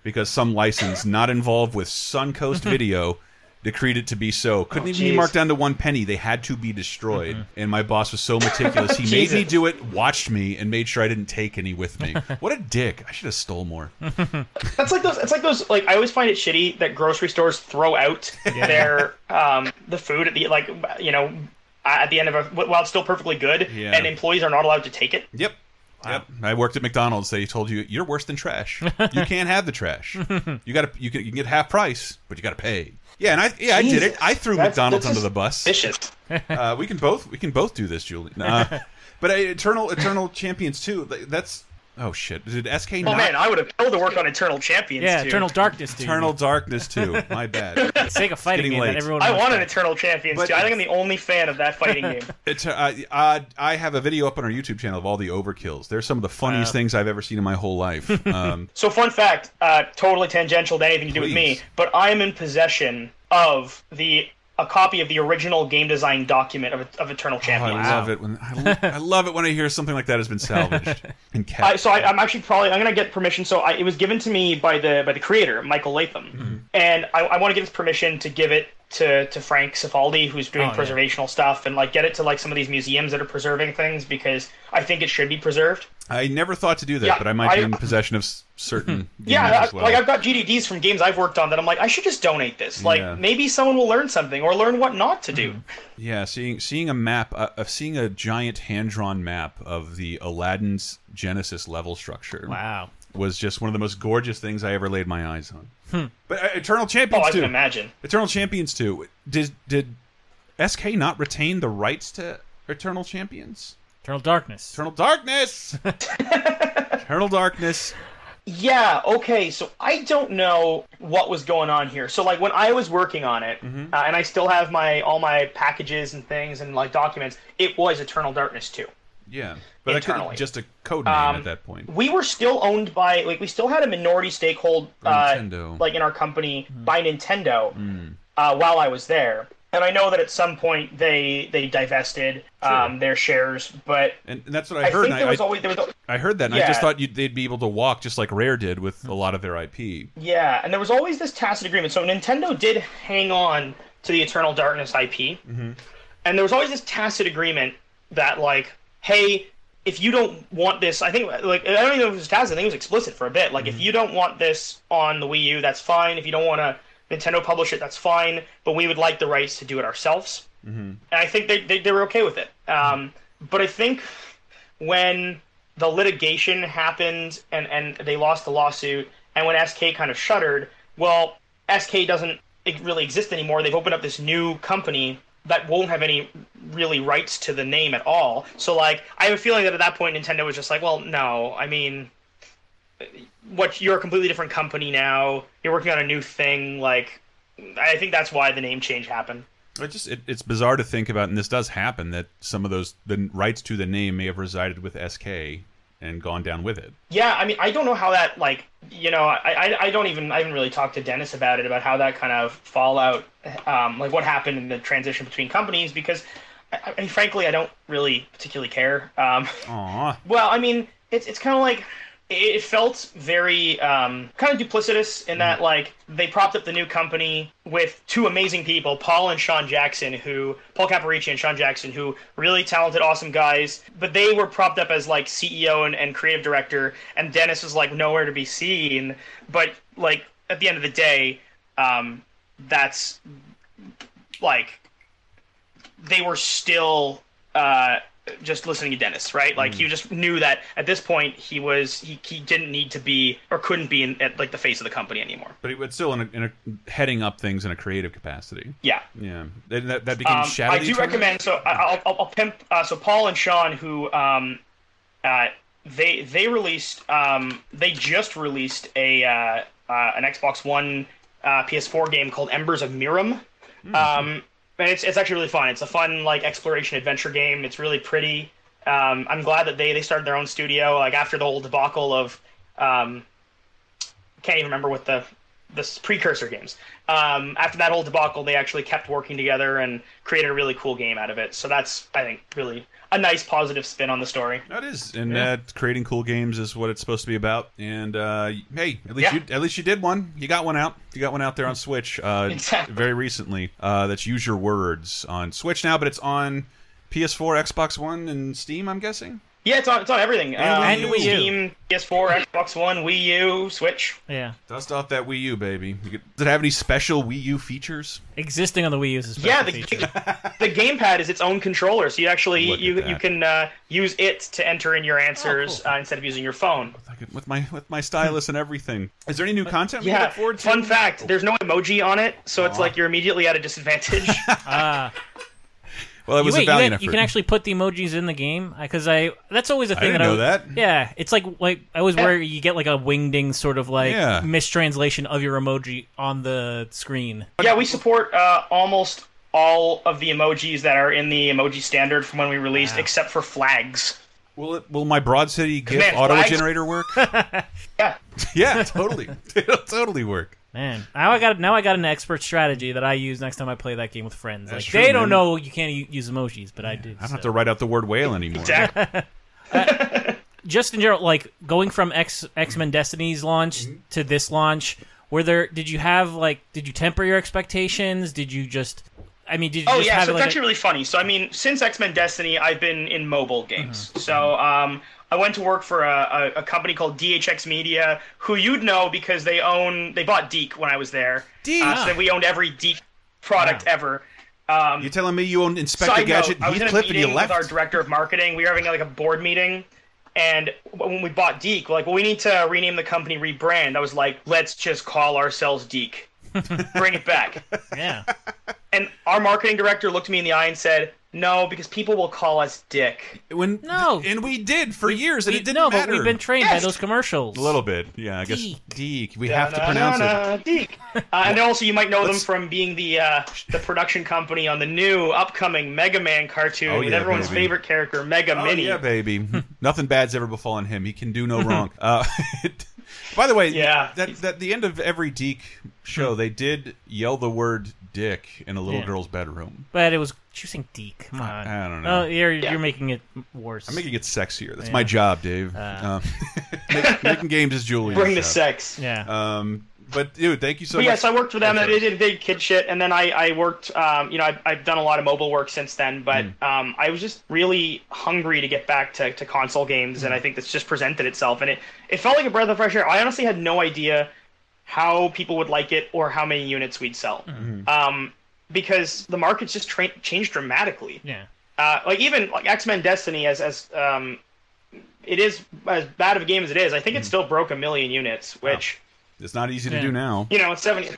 because some license not involved with Suncoast Video. Decreed it to be so. Couldn't oh, even geez. be marked down to one penny. They had to be destroyed. Mm-hmm. And my boss was so meticulous. He made me do it, watched me, and made sure I didn't take any with me. What a dick. I should have stole more. That's like those, it's like those, like, I always find it shitty that grocery stores throw out yeah. their, um, the food at the, like, you know, at the end of a, while it's still perfectly good, yeah. and employees are not allowed to take it. Yep. Yep. I worked at McDonald's. They told you, you're worse than trash. You can't have the trash. You gotta, you can, you can get half price, but you gotta pay. Yeah, and I yeah Jesus. I did it. I threw That's, McDonald's under the bus. Vicious. Uh, we can both we can both do this, Julian. Uh, but uh, Eternal Eternal Champions two. That's oh shit. Did S K? Oh not... man, I would have killed to work on Eternal Champions. Yeah, two. Eternal Darkness two. Eternal Darkness two. My bad. It's like a fighting game that everyone. I want play. an Eternal Champions but, two. I think I'm the only fan of that fighting game. It's, uh, uh, I have a video up on our YouTube channel of all the overkills. They're some of the funniest uh, things I've ever seen in my whole life. Um, so fun fact, uh, totally tangential to anything to do please. with me, but I am in possession of the. a copy of the original game design document of, of Eternal Champions. Oh, I love wow. it when I, lo I love it when I hear something like that has been salvaged and kept. I, so I, I'm actually probably I'm gonna get permission. So I, it was given to me by the by the creator Michael Latham, mm-hmm. and I, I want to get his permission to give it to to Frank Cifaldi, who's doing oh, preservational yeah. stuff, and like get it to like some of these museums that are preserving things because I think it should be preserved. I never thought to do that, yeah, but I might I, be in possession of certain. Yeah, as well. Like I've got G D Ds from games I've worked on that I'm like, I should just donate this. Like yeah. maybe someone will learn something or learn what not to do. Yeah, seeing seeing a map, uh, seeing a giant hand-drawn map of the Aladdin's Genesis level structure. Wow. Was just one of the most gorgeous things I ever laid my eyes on. Hmm. But uh, Eternal Champions two. Oh, I can imagine. Eternal Champions two. Did did S K not retain the rights to Eternal Champions? Eternal Darkness. Eternal Darkness! Eternal Darkness. Yeah, okay, so I don't know what was going on here. So, like, when I was working on it, mm-hmm. uh, and I still have my all my packages and things and, like, documents, it was Eternal Darkness two. Yeah, but that could've just a code name um, at that point. We were still owned by, like, we still had a minority stakehold, uh, like, in our company mm. by Nintendo mm. uh, while I was there. And I know that at some point they they divested sure. um, their shares, but and, and that's what I heard. I, there was I, always, there was a, I heard that, and yeah. I just thought you'd, they'd be able to walk just like Rare did with a lot of their I P. Yeah, and there was always this tacit agreement. So Nintendo did hang on to the Eternal Darkness I P, mm-hmm. and there was always this tacit agreement that like, hey, if you don't want this, I think like I don't even know if it was tacit. I think it was explicit for a bit. Like mm-hmm. if you don't want this on the Wii U, that's fine. If you don't want to. Nintendo publish it, that's fine, but we would like the rights to do it ourselves. Mm-hmm. And I think they, they, they were okay with it. Um, but I think when the litigation happened and, and they lost the lawsuit, and when S K kind of shuttered, well, S K doesn't really exist anymore. They've opened up this new company that won't have any really rights to the name at all. So, like, I have a feeling that at that point Nintendo was just like, well, no, I mean... What you're a completely different company now. You're working on a new thing. Like, I think that's why the name change happened. It just it, it's bizarre to think about, and this does happen that some of those the rights to the name may have resided with S K and gone down with it. Yeah, I mean, I don't know how that like you know, I I, I don't even I haven't really talked to Dennis about it about how that kind of fallout, um, like what happened in the transition between companies because, I, I frankly, I don't really particularly care. Um, Aww. Well, I mean, it's it's kind of like. It felt very um, kind of duplicitous in that, like, they propped up the new company with two amazing people, Paul and Sean Jackson, who Paul Caporuscio and Sean Jackson, who really talented, awesome guys. But they were propped up as like C E O and, and creative director, and Dennis was like nowhere to be seen. But like at the end of the day, um, that's like they were still. Uh, Just listening to Dennis, right? Like mm. you just knew that at this point he was he, he didn't need to be or couldn't be in, at like the face of the company anymore. But he was still in a, in a heading up things in a creative capacity. Yeah, yeah. That, that became um, shadowy. I do recommend. So I'll, I'll, I'll pimp. Uh, so Paul and Sean, who um, uh, they they released um, they just released a uh, uh, an Xbox One uh, P S four game called Embers of Miram. Mm-hmm. Um, and it's it's actually really fun. It's a fun like exploration adventure game. It's really pretty. Um, I'm glad that they they started their own studio. Like after the whole debacle of, um, can't even remember what the the precursor games. Um, after that whole debacle, they actually kept working together and created a really cool game out of it. So that's, I think, really a nice positive spin on the story. That is, and yeah. that creating cool games is what it's supposed to be about. And uh, hey, at least yeah. you at least you did one. You got one out. You got one out there on Switch uh, exactly. very recently. Uh, that's Use Your Words on Switch now, but it's on P S four, Xbox One, and Steam. I'm guessing. Yeah, it's on it's on everything. And um, Wii U. Steam, P S four, Xbox One, Wii U, Switch. Yeah. Dust off that Wii U, baby. Does it have any special Wii U features? Existing on the Wii U is a special yeah, the, feature. Yeah, the, the gamepad is its own controller, so you actually Look you you can uh, use it to enter in your answers oh, cool. uh, instead of using your phone. With my with my stylus and everything. Is there any new content we yeah. can look forward to? Fun fact, oh. there's no emoji on it, so Aww. It's like you're immediately at a disadvantage. Ah. Well, it was Wait, a valiant you, can, effort. You can actually put the emojis in the game because I, I. That's always a thing I didn't that I know that. Yeah, it's like like I was yeah. where you get like a wingding sort of like yeah. mistranslation of your emoji on the screen. Yeah, we support uh, almost all of the emojis that are in the emoji standard from when we released, wow. except for flags. Will it? Will my Broad City GIF auto generator work? yeah. Yeah, totally. It'll totally work. Man, now I got now I got an expert strategy that I use next time I play that game with friends. Like, true, they don't man. know you can't use emojis, but yeah, I do. I don't so. have to write out the word whale anymore. Exactly. uh, just in general, like going from X X-Men Destiny's launch mm-hmm. to this launch, were there? Did you have like? Did you temper your expectations? Did you just? I mean, did you? Oh just yeah, have so it, like, it's actually really funny. So I mean, since X-Men Destiny, I've been in mobile games. Mm-hmm. So um. I went to work for a, a, a company called D H X Media, who you'd know because they own they bought Deke when I was there. Deke, uh, so then we owned every Deke product wow. ever. Um, You're telling me you owned Inspector so Gadget? I was in a meeting with our director of marketing. We were having like a board meeting, and when we bought Deke, we're like, well, we need to rename the company, rebrand. I was like, let's just call ourselves Deke, bring it back. Yeah. And our marketing director looked me in the eye and said, no, because people will call us Dick. When no, th- and we did for we, years, and we, it didn't no, matter. No, but we've been trained yes. by those commercials. A little bit, yeah. I guess Deke. We da, have da, to pronounce da, da, it. Deke. Uh, and also, you might know Let's... them from being the uh, the production company on the new upcoming Mega Man cartoon oh, yeah, with everyone's baby. favorite character, Mega oh, Mini. Yeah, baby. Nothing bad's ever befallen him. He can do no wrong. uh, by the way, yeah. that that the end of every Deke show, they did yell the word Dick in a little yeah. girl's bedroom. But it was. You're saying Deke. Come on. I don't know. Oh, you're, yeah. you're making it worse. I'm making it sexier. That's yeah. my job, Dave. Uh. Um, making, making games is Julian. Bring the job. sex. Yeah. Um, but, dude, thank you so but much. Yes, yeah, so I worked for them. I did big kid shit. And then I, I worked, um, you know, I've, I've done a lot of mobile work since then. But mm. um, I was just really hungry to get back to, to console games. Mm. And I think that's just presented itself. And it, it felt like a breath of fresh air. I honestly had no idea how people would like it or how many units we'd sell. Mm-hmm. Um Because the market's just tra- changed dramatically. Yeah. Uh, like even like X-Men Destiny, as as um, it is as bad of a game as it is, I think mm. it still broke a million units, which wow. it's not easy yeah. to do now. You know, it's seventy,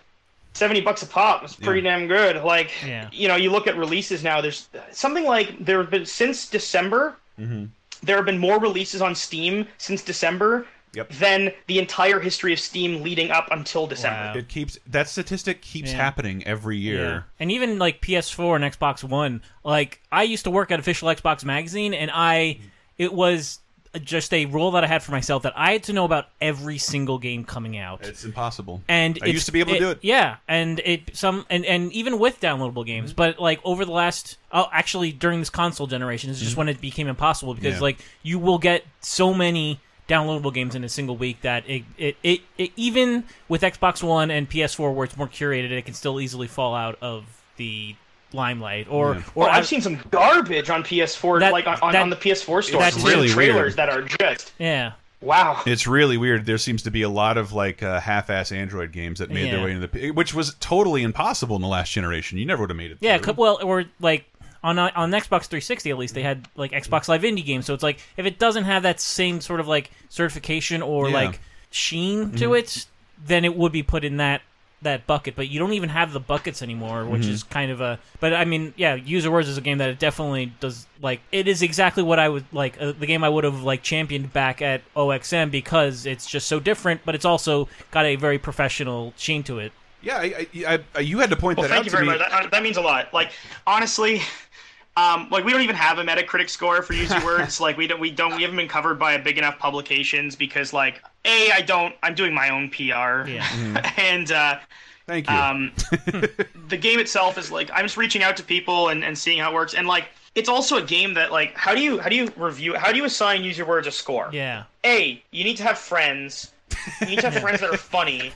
seventy bucks a pop. It's pretty yeah. damn good. Like, yeah. you know, you look at releases now. There's something like there have been since December. Mm-hmm. There have been more releases on Steam since December. Yep. Then the entire history of Steam leading up until December. Wow. It keeps that statistic keeps yeah. happening every year. Yeah. And even like P S four and Xbox One, like I used to work at Official Xbox Magazine, and I it was just a rule that I had for myself that I had to know about every single game coming out. It's impossible. And I used to be able it, to do it. Yeah, and it some and, and even with downloadable games, mm-hmm. but like over the last oh, actually during this console generation is just mm-hmm. when it became impossible because yeah. like you will get so many downloadable games in a single week that it, it, it, it even with Xbox One and P S four where it's more curated, it can still easily fall out of the limelight. Or, yeah. or oh, I've, I've seen some garbage on P S four, that, like on, that, on the P S four store. That's really trailers weird. That are just yeah. Wow, it's really weird. There seems to be a lot of like uh, half-ass Android games that made yeah. their way into the, which was totally impossible in the last generation. You never would have made it. Yeah, through. well, or like. On on Xbox three sixty, at least, they had, like, Xbox Live Indie games, so it's like, if it doesn't have that same sort of, like, certification or, yeah. like, sheen to mm-hmm. it, then it would be put in that, that bucket, but you don't even have the buckets anymore, which mm-hmm. is kind of a... But, I mean, yeah, Use Your Words is a game that it definitely does, like, it is exactly what I would, like, uh, the game I would have, like, championed back at O X M because it's just so different, but it's also got a very professional sheen to it. Yeah, I, I, I, you had to point well, that out to me. Thank you very much. That, that means a lot. Like, honestly, um, like we don't even have a Metacritic score for Use Your Words. Like, we don't, we don't, we haven't been covered by a big enough publications because, like, a, I don't, I'm doing my own P R. Yeah. Mm-hmm. And uh, thank you. Um, the game itself is like, I'm just reaching out to people and, and seeing how it works. And like, it's also a game that, like, how do you how do you review? How do you assign Use Your Words a score? Yeah. A, you need to have friends. You need to have yeah. friends that are funny.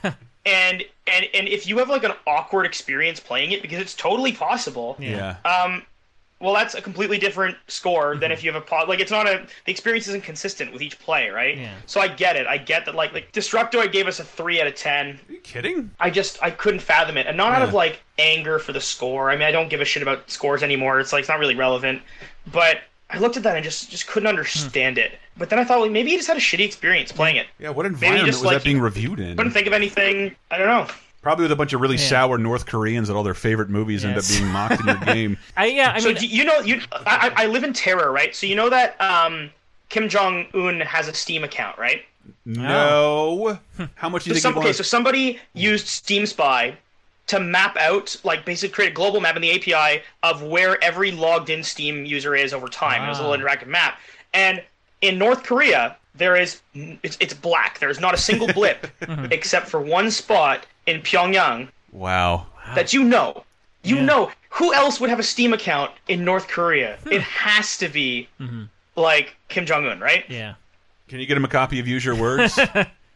And and and if you have like an awkward experience playing it, because it's totally possible. Yeah. Um, well, that's a completely different score than if you have a pod. Like, it's not a the experience isn't consistent with each play, right? Yeah. So I get it. I get that. Like like Destructoid gave us a three out of ten. Are you kidding? I just I couldn't fathom it, and not yeah. out of like anger for the score. I mean, I don't give a shit about scores anymore. It's like it's not really relevant. But I looked at that and just just couldn't understand hmm. it. But then I thought, well, maybe he just had a shitty experience playing it. Yeah, what environment just, was like, that being reviewed in? Couldn't think of anything. I don't know. Probably with a bunch of really yeah. sour North Koreans that all their favorite movies yes. end up being mocked in your game. I, yeah, I so mean, do you know, you I, I live in terror, right? So you know that um, Kim Jong Un has a Steam account, right? No. Oh. How much do you so think? Some, okay, wanna... so somebody used Steam Spy to map out, like, basically create a global map in the A P I of where every logged-in Steam user is over time. Ah. It was a little interactive map. And in North Korea, there is it's, it's black. There is not a single blip except for one spot in Pyongyang. Wow. wow. That you know. You yeah. know. Who else would have a Steam account in North Korea? Hmm. It has to be, mm-hmm. like, Kim Jong-un, right? Yeah. Can you get him a copy of Use Your Words?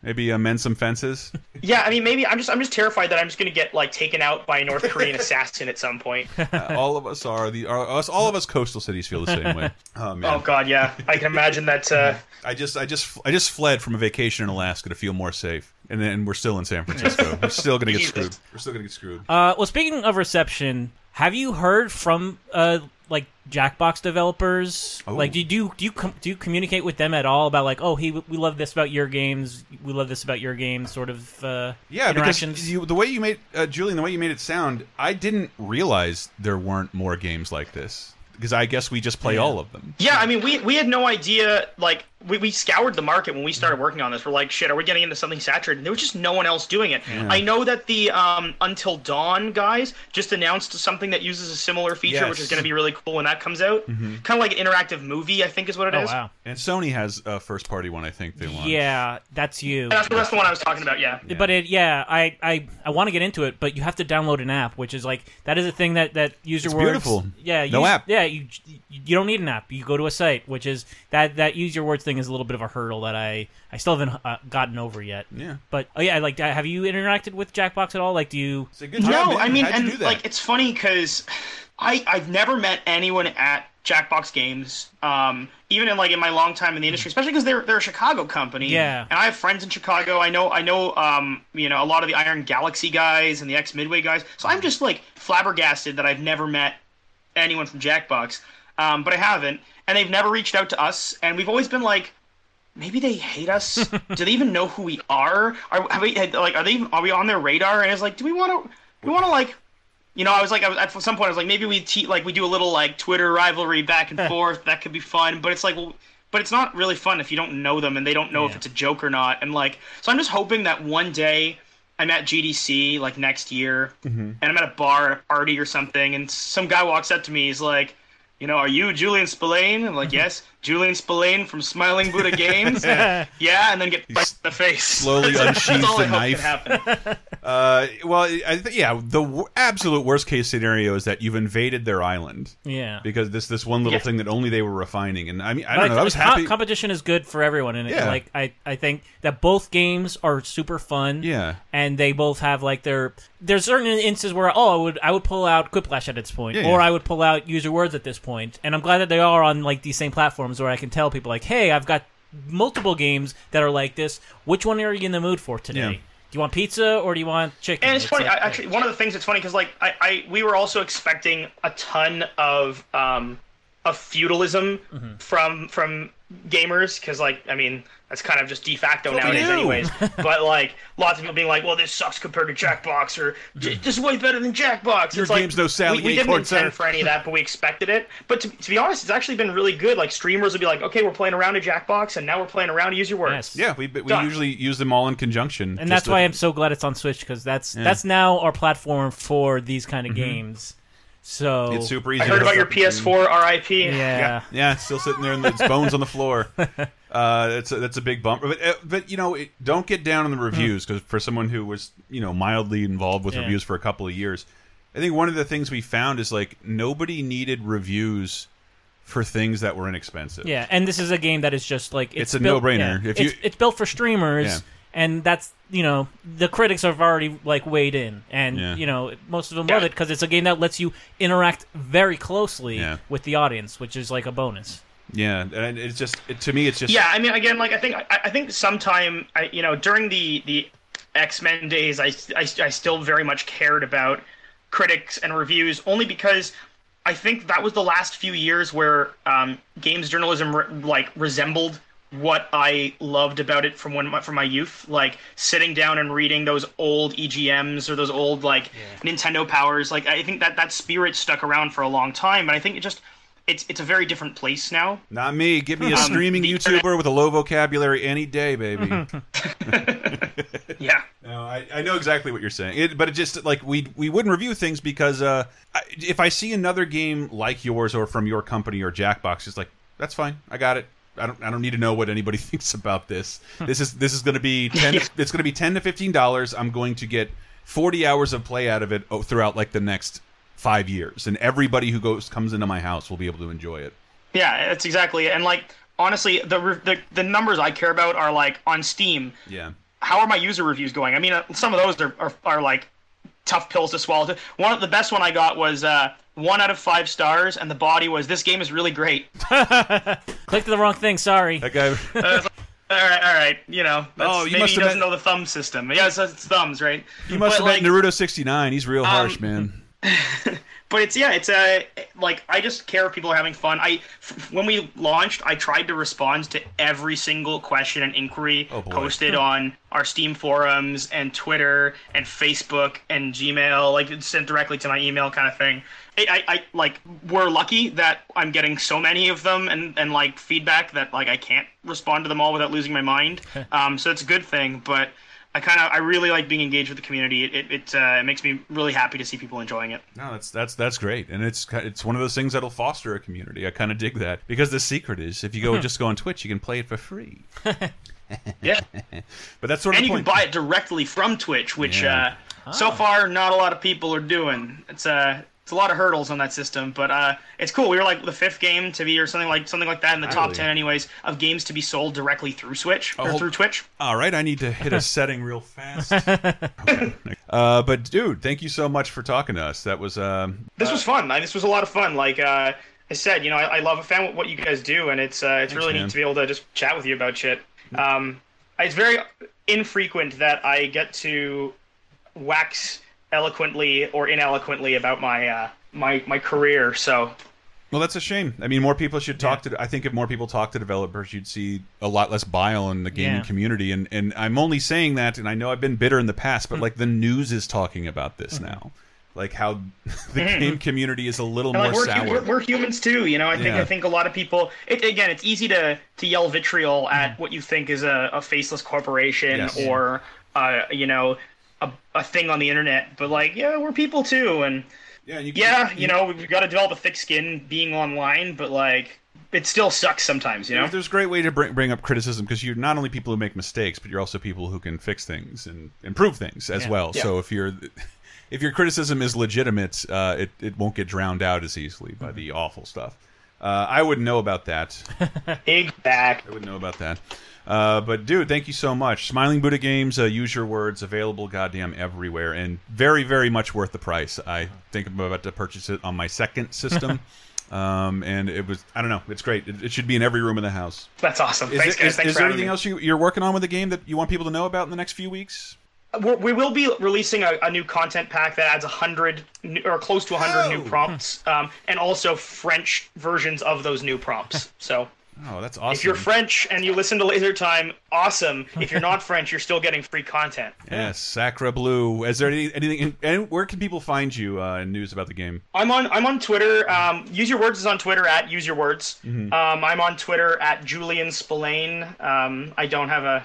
Maybe uh, mend some fences. Yeah, I mean, maybe I'm just I'm just terrified that I'm just gonna get like taken out by a North Korean assassin at some point. Uh, all of us are the are, us all of us coastal cities feel the same way. Oh, man. Oh God, yeah, I can imagine that. Uh... I just I just I just fled from a vacation in Alaska to feel more safe, and then we're still in San Francisco. We're still gonna get screwed. We're still gonna get screwed. Uh, well, speaking of reception, have you heard from uh? like Jackbox developers? Oh. Like, do you do you, com- do you communicate with them at all about like, oh, hey, we love this about your games, we love this about your games, sort of uh, yeah, interactions? Because you, the way you made uh, Julian, the way you made it sound, I didn't realize there weren't more games like this, because I guess we just play yeah. all of them. Yeah, I mean, we we had no idea. Like, we we scoured the market when we started working on this. We're like, shit, are we getting into something saturated? And there was just no one else doing it. Yeah. I know that the um, Until Dawn guys just announced something that uses a similar feature, yes. which is going to be really cool when that comes out. Mm-hmm. Kind of like an interactive movie, I think is what it oh, is. Wow. And Sony has a first-party one, I think they launched. Yeah, that's you. That's, that's the one I was talking about, yeah. yeah. But, it, yeah, I, I, I want to get into it, but you have to download an app, which is like, that is a thing that, that user it's words... beautiful. Yeah, no use, app. Yeah, you, you don't need an app. You go to a site, which is that, that Use Your Words thing is a little bit of a hurdle that I, I still haven't uh, gotten over yet. Yeah. But oh yeah, like, have you interacted with Jackbox at all? Like, do you? It's a good job, no, man. I mean, How'd and like, it's funny because I I've never met anyone at Jackbox Games, um, even in like in my long time in the industry, especially because they're they're a Chicago company. Yeah. And I have friends in Chicago. I know I know um you know a lot of the Iron Galaxy guys and the X Midway guys. So I'm just like flabbergasted that I've never met anyone from Jackbox. Um, but I haven't, and they've never reached out to us, and we've always been like, maybe they hate us. Do they even know who we are? Are have we had, like are they even, are we on their radar? And I was like, do we want to? We want to like, you know, I was like, I was, at some point I was like, maybe we te- like we do a little like Twitter rivalry back and forth. That could be fun, but it's like, well, but it's not really fun if you don't know them and they don't know yeah. if it's a joke or not. And like, so I'm just hoping that one day I'm at G D C like next year, mm-hmm. and I'm at a bar at a party or something, and some guy walks up to me, he's like, you know, are you Julian Spillane? I'm like, yes, Julian Spillane from Smiling Buddha Games. yeah. yeah, and then get in the face. Slowly unsheathe the knife. Uh, well, I th- yeah, the w- absolute worst case scenario is that you've invaded their island. Yeah, because this this one little yeah. thing that only they were refining, and I mean, I don't but know. I, I was happy. Competition is good for everyone, and yeah. like I, I think that both games are super fun. Yeah, and they both have like their. There's certain instances where oh I would I would pull out Quiplash at this point, yeah, yeah. or I would pull out Use Your Words at this point, and I'm glad that they are on like these same platforms where I can tell people like, hey, I've got multiple games that are like this. Which one are you in the mood for today? Yeah. Do you want pizza or do you want chicken? And it's, it's funny, like, I, actually, one of the things that's funny because like I, I we were also expecting a ton of um of feudalism mm-hmm. from from gamers, because, like, I mean, that's kind of just de facto what nowadays anyways. But, like, lots of people being like, well, this sucks compared to Jackbox, or this is way better than Jackbox. Your it's game's like, no Sally we, we didn't intend center. for any of that, but we expected it. But to, to be honest, it's actually been really good. Like, streamers will be like, okay, we're playing around a Jackbox, and now we're playing around to Use Your Words. Yes. Yeah, we, we usually use them all in conjunction. And that's to... why I'm so glad it's on Switch, because that's, yeah. that's now our platform for these kind of mm-hmm. games. So it's super easy. I heard about your P S four R I P. Yeah. yeah, yeah, it's still sitting there, and it's bones on the floor. Uh, that's a, that's a big bump. But but you know, it, don't get down on the reviews, because for someone who was you know mildly involved with yeah. reviews for a couple of years, I think one of the things we found is like nobody needed reviews for things that were inexpensive. Yeah, and this is a game that is just like it's, it's a built, no-brainer. Yeah, if you, it's, it's built for streamers. Yeah. And that's, you know, the critics have already, like, weighed in. And, yeah. you know, most of them yeah. love it because it's a game that lets you interact very closely yeah. with the audience, which is, like, a bonus. Yeah, and it's just, it, to me, it's just... Yeah, I mean, again, like, I think I, I think sometime, I, you know, during the, the X-Men days, I, I, I still very much cared about critics and reviews, only because... I think that was the last few years where um, games journalism, re like, resembled... what I loved about it from when my, from my youth, like sitting down and reading those old E G Ms or those old like yeah. Nintendo Powers. Like I think that that spirit stuck around for a long time, but I think it just it's it's a very different place now. Not me. Give me a um, streaming YouTuber with a low vocabulary any day, baby. yeah. No, I, I know exactly what you're saying, it, but it just like we we wouldn't review things because uh, I, if I see another game like yours or from your company or Jackbox, it's like that's fine. I got it. I don't. I don't need to know what anybody thinks about this. This is this is going to be ten. yeah. It's going to be ten to fifteen dollars. I'm going to get forty hours of play out of it throughout like the next five years, and everybody who goes comes into my house will be able to enjoy it. Yeah, that's exactly it. And like honestly, the the the numbers I care about are like on Steam. Yeah. How are my user reviews going? I mean, some of those are are, are like tough pills to swallow. One of the best one I got was. Uh, One out of five stars, and the body was, "This game is really great." Clicked the wrong thing, sorry. Okay. uh, like, all right, all right, you know. That's, oh, you maybe must he have doesn't met... know the thumb system. Yeah, it's, it's thumbs, right? You must but, have like Naruto sixty-nine. He's real um, harsh, man. But it's, yeah, it's a, like, I just care if people are having fun. I, f when we launched, I tried to respond to every single question and inquiry oh, posted on our Steam forums and Twitter and Facebook and Gmail, like, it's sent directly to my email kind of thing. I, I, like, we're lucky that I'm getting so many of them and, and, like, feedback that, like, I can't respond to them all without losing my mind. um, so it's a good thing, but I kind of, I really like being engaged with the community. It, it, it, uh, it makes me really happy to see people enjoying it. No, that's, that's, that's great. And it's, it's one of those things that'll foster a community. I kind of dig that because the secret is if you go, just go on Twitch, you can play it for free. yeah. But that's sort of and the point. And you can buy it directly from Twitch, which, yeah. uh, oh. so far, not a lot of people are doing. It's, uh... It's a lot of hurdles on that system, but uh, it's cool. We were like the fifth game to be, or something like something like that, in the top ten, anyways, of games to be sold directly through Switch oh, or through Twitch. All right, I need to hit a setting real fast. Okay. uh, but dude, thank you so much for talking to us. That was um, this uh, was fun. I, this was a lot of fun. Like uh, I said, you know, I, I love a fan with what you guys do, and it's uh, it's Thanks, really man. neat to be able to just chat with you about shit. Um, it's very infrequent that I get to wax eloquently or ineloquently about my uh, my my career, so well, that's a shame. I mean, more people should talk yeah. to. I think if more people talk to developers, you'd see a lot less bile in the gaming yeah. community. And and I'm only saying that, and I know I've been bitter in the past, but mm. like the news is talking about this mm. now, like how the mm. game community is a little and, like, more we're, sour. We're, we're humans too, you know. I think yeah. I think a lot of people. It, again, it's easy to to yell vitriol at mm. what you think is a, a faceless corporation yes. or uh, you know. A, a thing on the internet, but like, yeah, we're people too, and yeah, you, can, yeah, you, you know, we've got to develop a thick skin being online, but like, it still sucks sometimes, you know. There's a great way to bring bring up criticism because you're not only people who make mistakes, but you're also people who can fix things and improve things as yeah. well. Yeah. So if you're if your criticism is legitimate, uh, it it won't get drowned out as easily by mm-hmm. the awful stuff. Uh, I wouldn't know about that. Exactly. I wouldn't know about that. Uh, but dude, thank you so much. Smiling Buddha Games, uh, Use Your Words, available goddamn everywhere, and very, very much worth the price. I think I'm about to purchase it on my second system, um, and it was, I don't know, it's great. It, it should be in every room in the house. That's awesome. Is, Thanks, it, guys. is, Thanks is for there anything me. else you, you're working on with the game that you want people to know about in the next few weeks? We're, we will be releasing a, a new content pack that adds a hundred or close to a hundred oh. new prompts, um, and also French versions of those new prompts. So. Oh, that's awesome. If you're French and you listen to Laser Time, awesome. If you're not French, you're still getting free content. Yes, Sacre Bleu. Is there any, anything? And where can people find you? Uh, news about the game. I'm on. I'm on Twitter. Um, Use Your Words is on Twitter at Use Your Words. Mm-hmm. um, I'm on Twitter at Julian Spillane. Um, I don't have a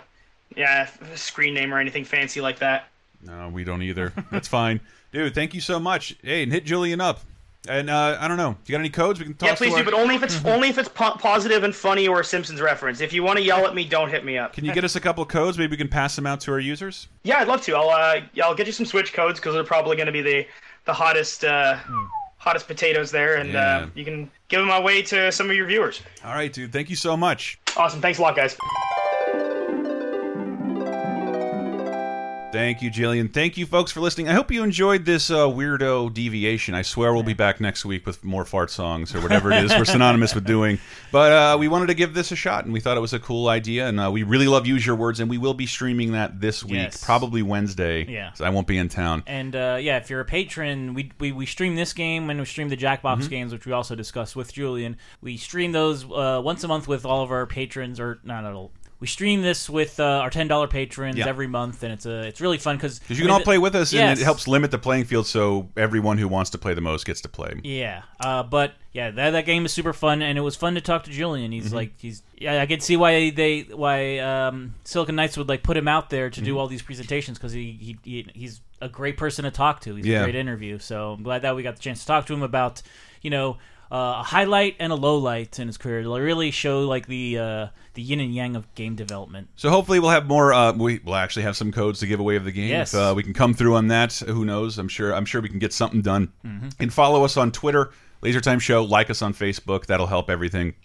yeah screen name or anything fancy like that. No, we don't either. That's fine, dude. Thank you so much. Hey, and hit Julian up. And uh, I don't know. You got any codes we can talk? Yeah, please to do. Our... But only if it's only if it's po positive and funny or a Simpsons reference. If you want to yell at me, don't hit me up. Can you get us a couple of codes? Maybe we can pass them out to our users. Yeah, I'd love to. I'll uh, I'll get you some Switch codes because they're probably going to be the the hottest uh, hmm. hottest potatoes there, and yeah. uh, you can give them away to some of your viewers. All right, dude. Thank you so much. Awesome. Thanks a lot, guys. Thank you, Jillian. Thank you, folks, for listening. I hope you enjoyed this uh, weirdo deviation. I swear we'll be back next week with more fart songs or whatever it is we're synonymous with doing. But uh, we wanted to give this a shot, and we thought it was a cool idea. And uh, we really love Use Your Words, and we will be streaming that this week, yes. probably Wednesday. Yeah, so I won't be in town. And uh, yeah, if you're a patron, we, we we stream this game and we stream the Jackbox mm-hmm. games, which we also discussed with Julian. We stream those uh, once a month with all of our patrons, or not at all. We stream this with uh, our ten dollar patrons yeah. every month, and it's a it's really fun because you can I mean, all play with us, yes. and it helps limit the playing field so everyone who wants to play the most gets to play. Yeah, uh, but yeah, that that game is super fun, and it was fun to talk to Julian. He's mm-hmm. like he's yeah, I can see why they why um, Silicon Knights would like put him out there to mm-hmm. do all these presentations because he, he he he's a great person to talk to. He's yeah. a great interview, so I'm glad that we got the chance to talk to him about you know. Uh, a highlight and a low light in his career. It'll really show like the uh, the yin and yang of game development. So hopefully we'll have more. Uh, we will actually have some codes to give away of the game. Yes. If uh, we can come through on that. Who knows? I'm sure. I'm sure we can get something done. Mm-hmm. And follow us on Twitter, Laser Time Show. Like us on Facebook. That'll help everything.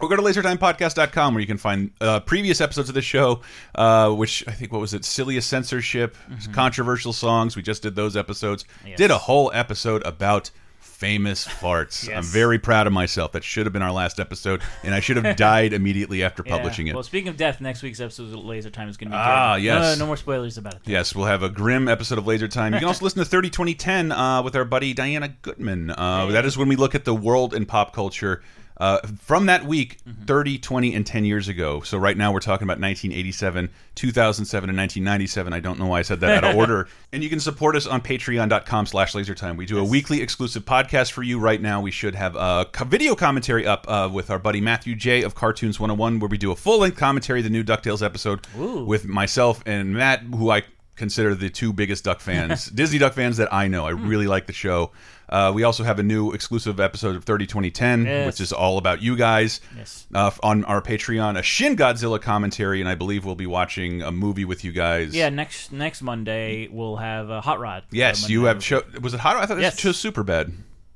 Or go to laser time podcast dot com where you can find uh, previous episodes of the show, uh, which I think, what was it, Silliest Censorship, mm-hmm. Controversial Songs. We just did those episodes. Yes. Did a whole episode about famous farts. Yes. I'm very proud of myself. That should have been our last episode, and I should have died immediately after yeah. publishing it. Well, speaking of death, next week's episode of Laser Time is going to be ah, great. yes. No, no, no more spoilers about it. Then. Yes, we'll have a grim episode of Laser Time. You can also listen to thirty twenty ten uh, with our buddy Diana Goodman. Uh, hey. That is when we look at the world and pop culture uh, from that week, mm-hmm. thirty, twenty, and ten years ago. So right now we're talking about nineteen eighty-seven, two thousand seven, and nineteen ninety-seven. I don't know why I said that out of order. And you can support us on patreon dot com slash laser time. We do yes. a weekly exclusive podcast. Podcast for you right now. We should have a video commentary up uh, with our buddy Matthew J of Cartoons one oh one, where we do a full-length commentary of the new DuckTales episode Ooh. With myself and Matt, who I consider the two biggest Duck fans, Disney Duck fans that I know. I really like the show. Uh, we also have a new exclusive episode of thirty twenty ten, yes. which is all about you guys yes. uh, on our Patreon. A Shin Godzilla commentary, and I believe we'll be watching a movie with you guys. Yeah, next next Monday we'll have a Hot Rod. Yes, you have. Cho was it Hot Rod? I thought yes. it was Superbad.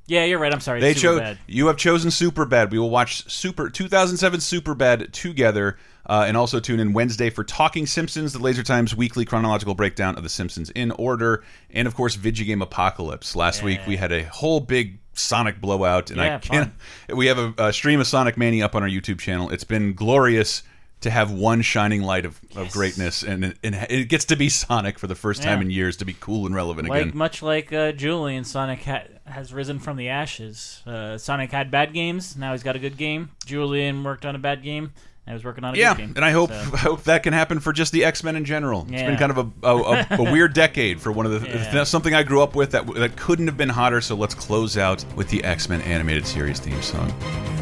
Yeah, you're right. I'm sorry. They chose. You have chosen Superbad. We will watch Super two thousand seven Superbad together, uh, and also tune in Wednesday for Talking Simpsons, the Laser Time's weekly chronological breakdown of the Simpsons in order, and of course, Vigigame Apocalypse. Last yeah. week we had a whole big Sonic blowout, and yeah, I can't. Fun. We have a, a stream of Sonic Mania up on our YouTube channel. It's been glorious to have one shining light of, yes. of greatness, and, and it gets to be Sonic for the first yeah. time in years to be cool and relevant like, again. Much like uh, Julian, Sonic ha has risen from the ashes. Uh, Sonic had bad games, now he's got a good game. Julian worked on a bad game, I was working on a yeah, good game. Yeah, and I hope so. I hope that can happen for just the X-Men in general. Yeah. It's been kind of a, a, a, a weird decade for one of the yeah. something I grew up with that that couldn't have been hotter, so let's close out with the X-Men animated series theme song.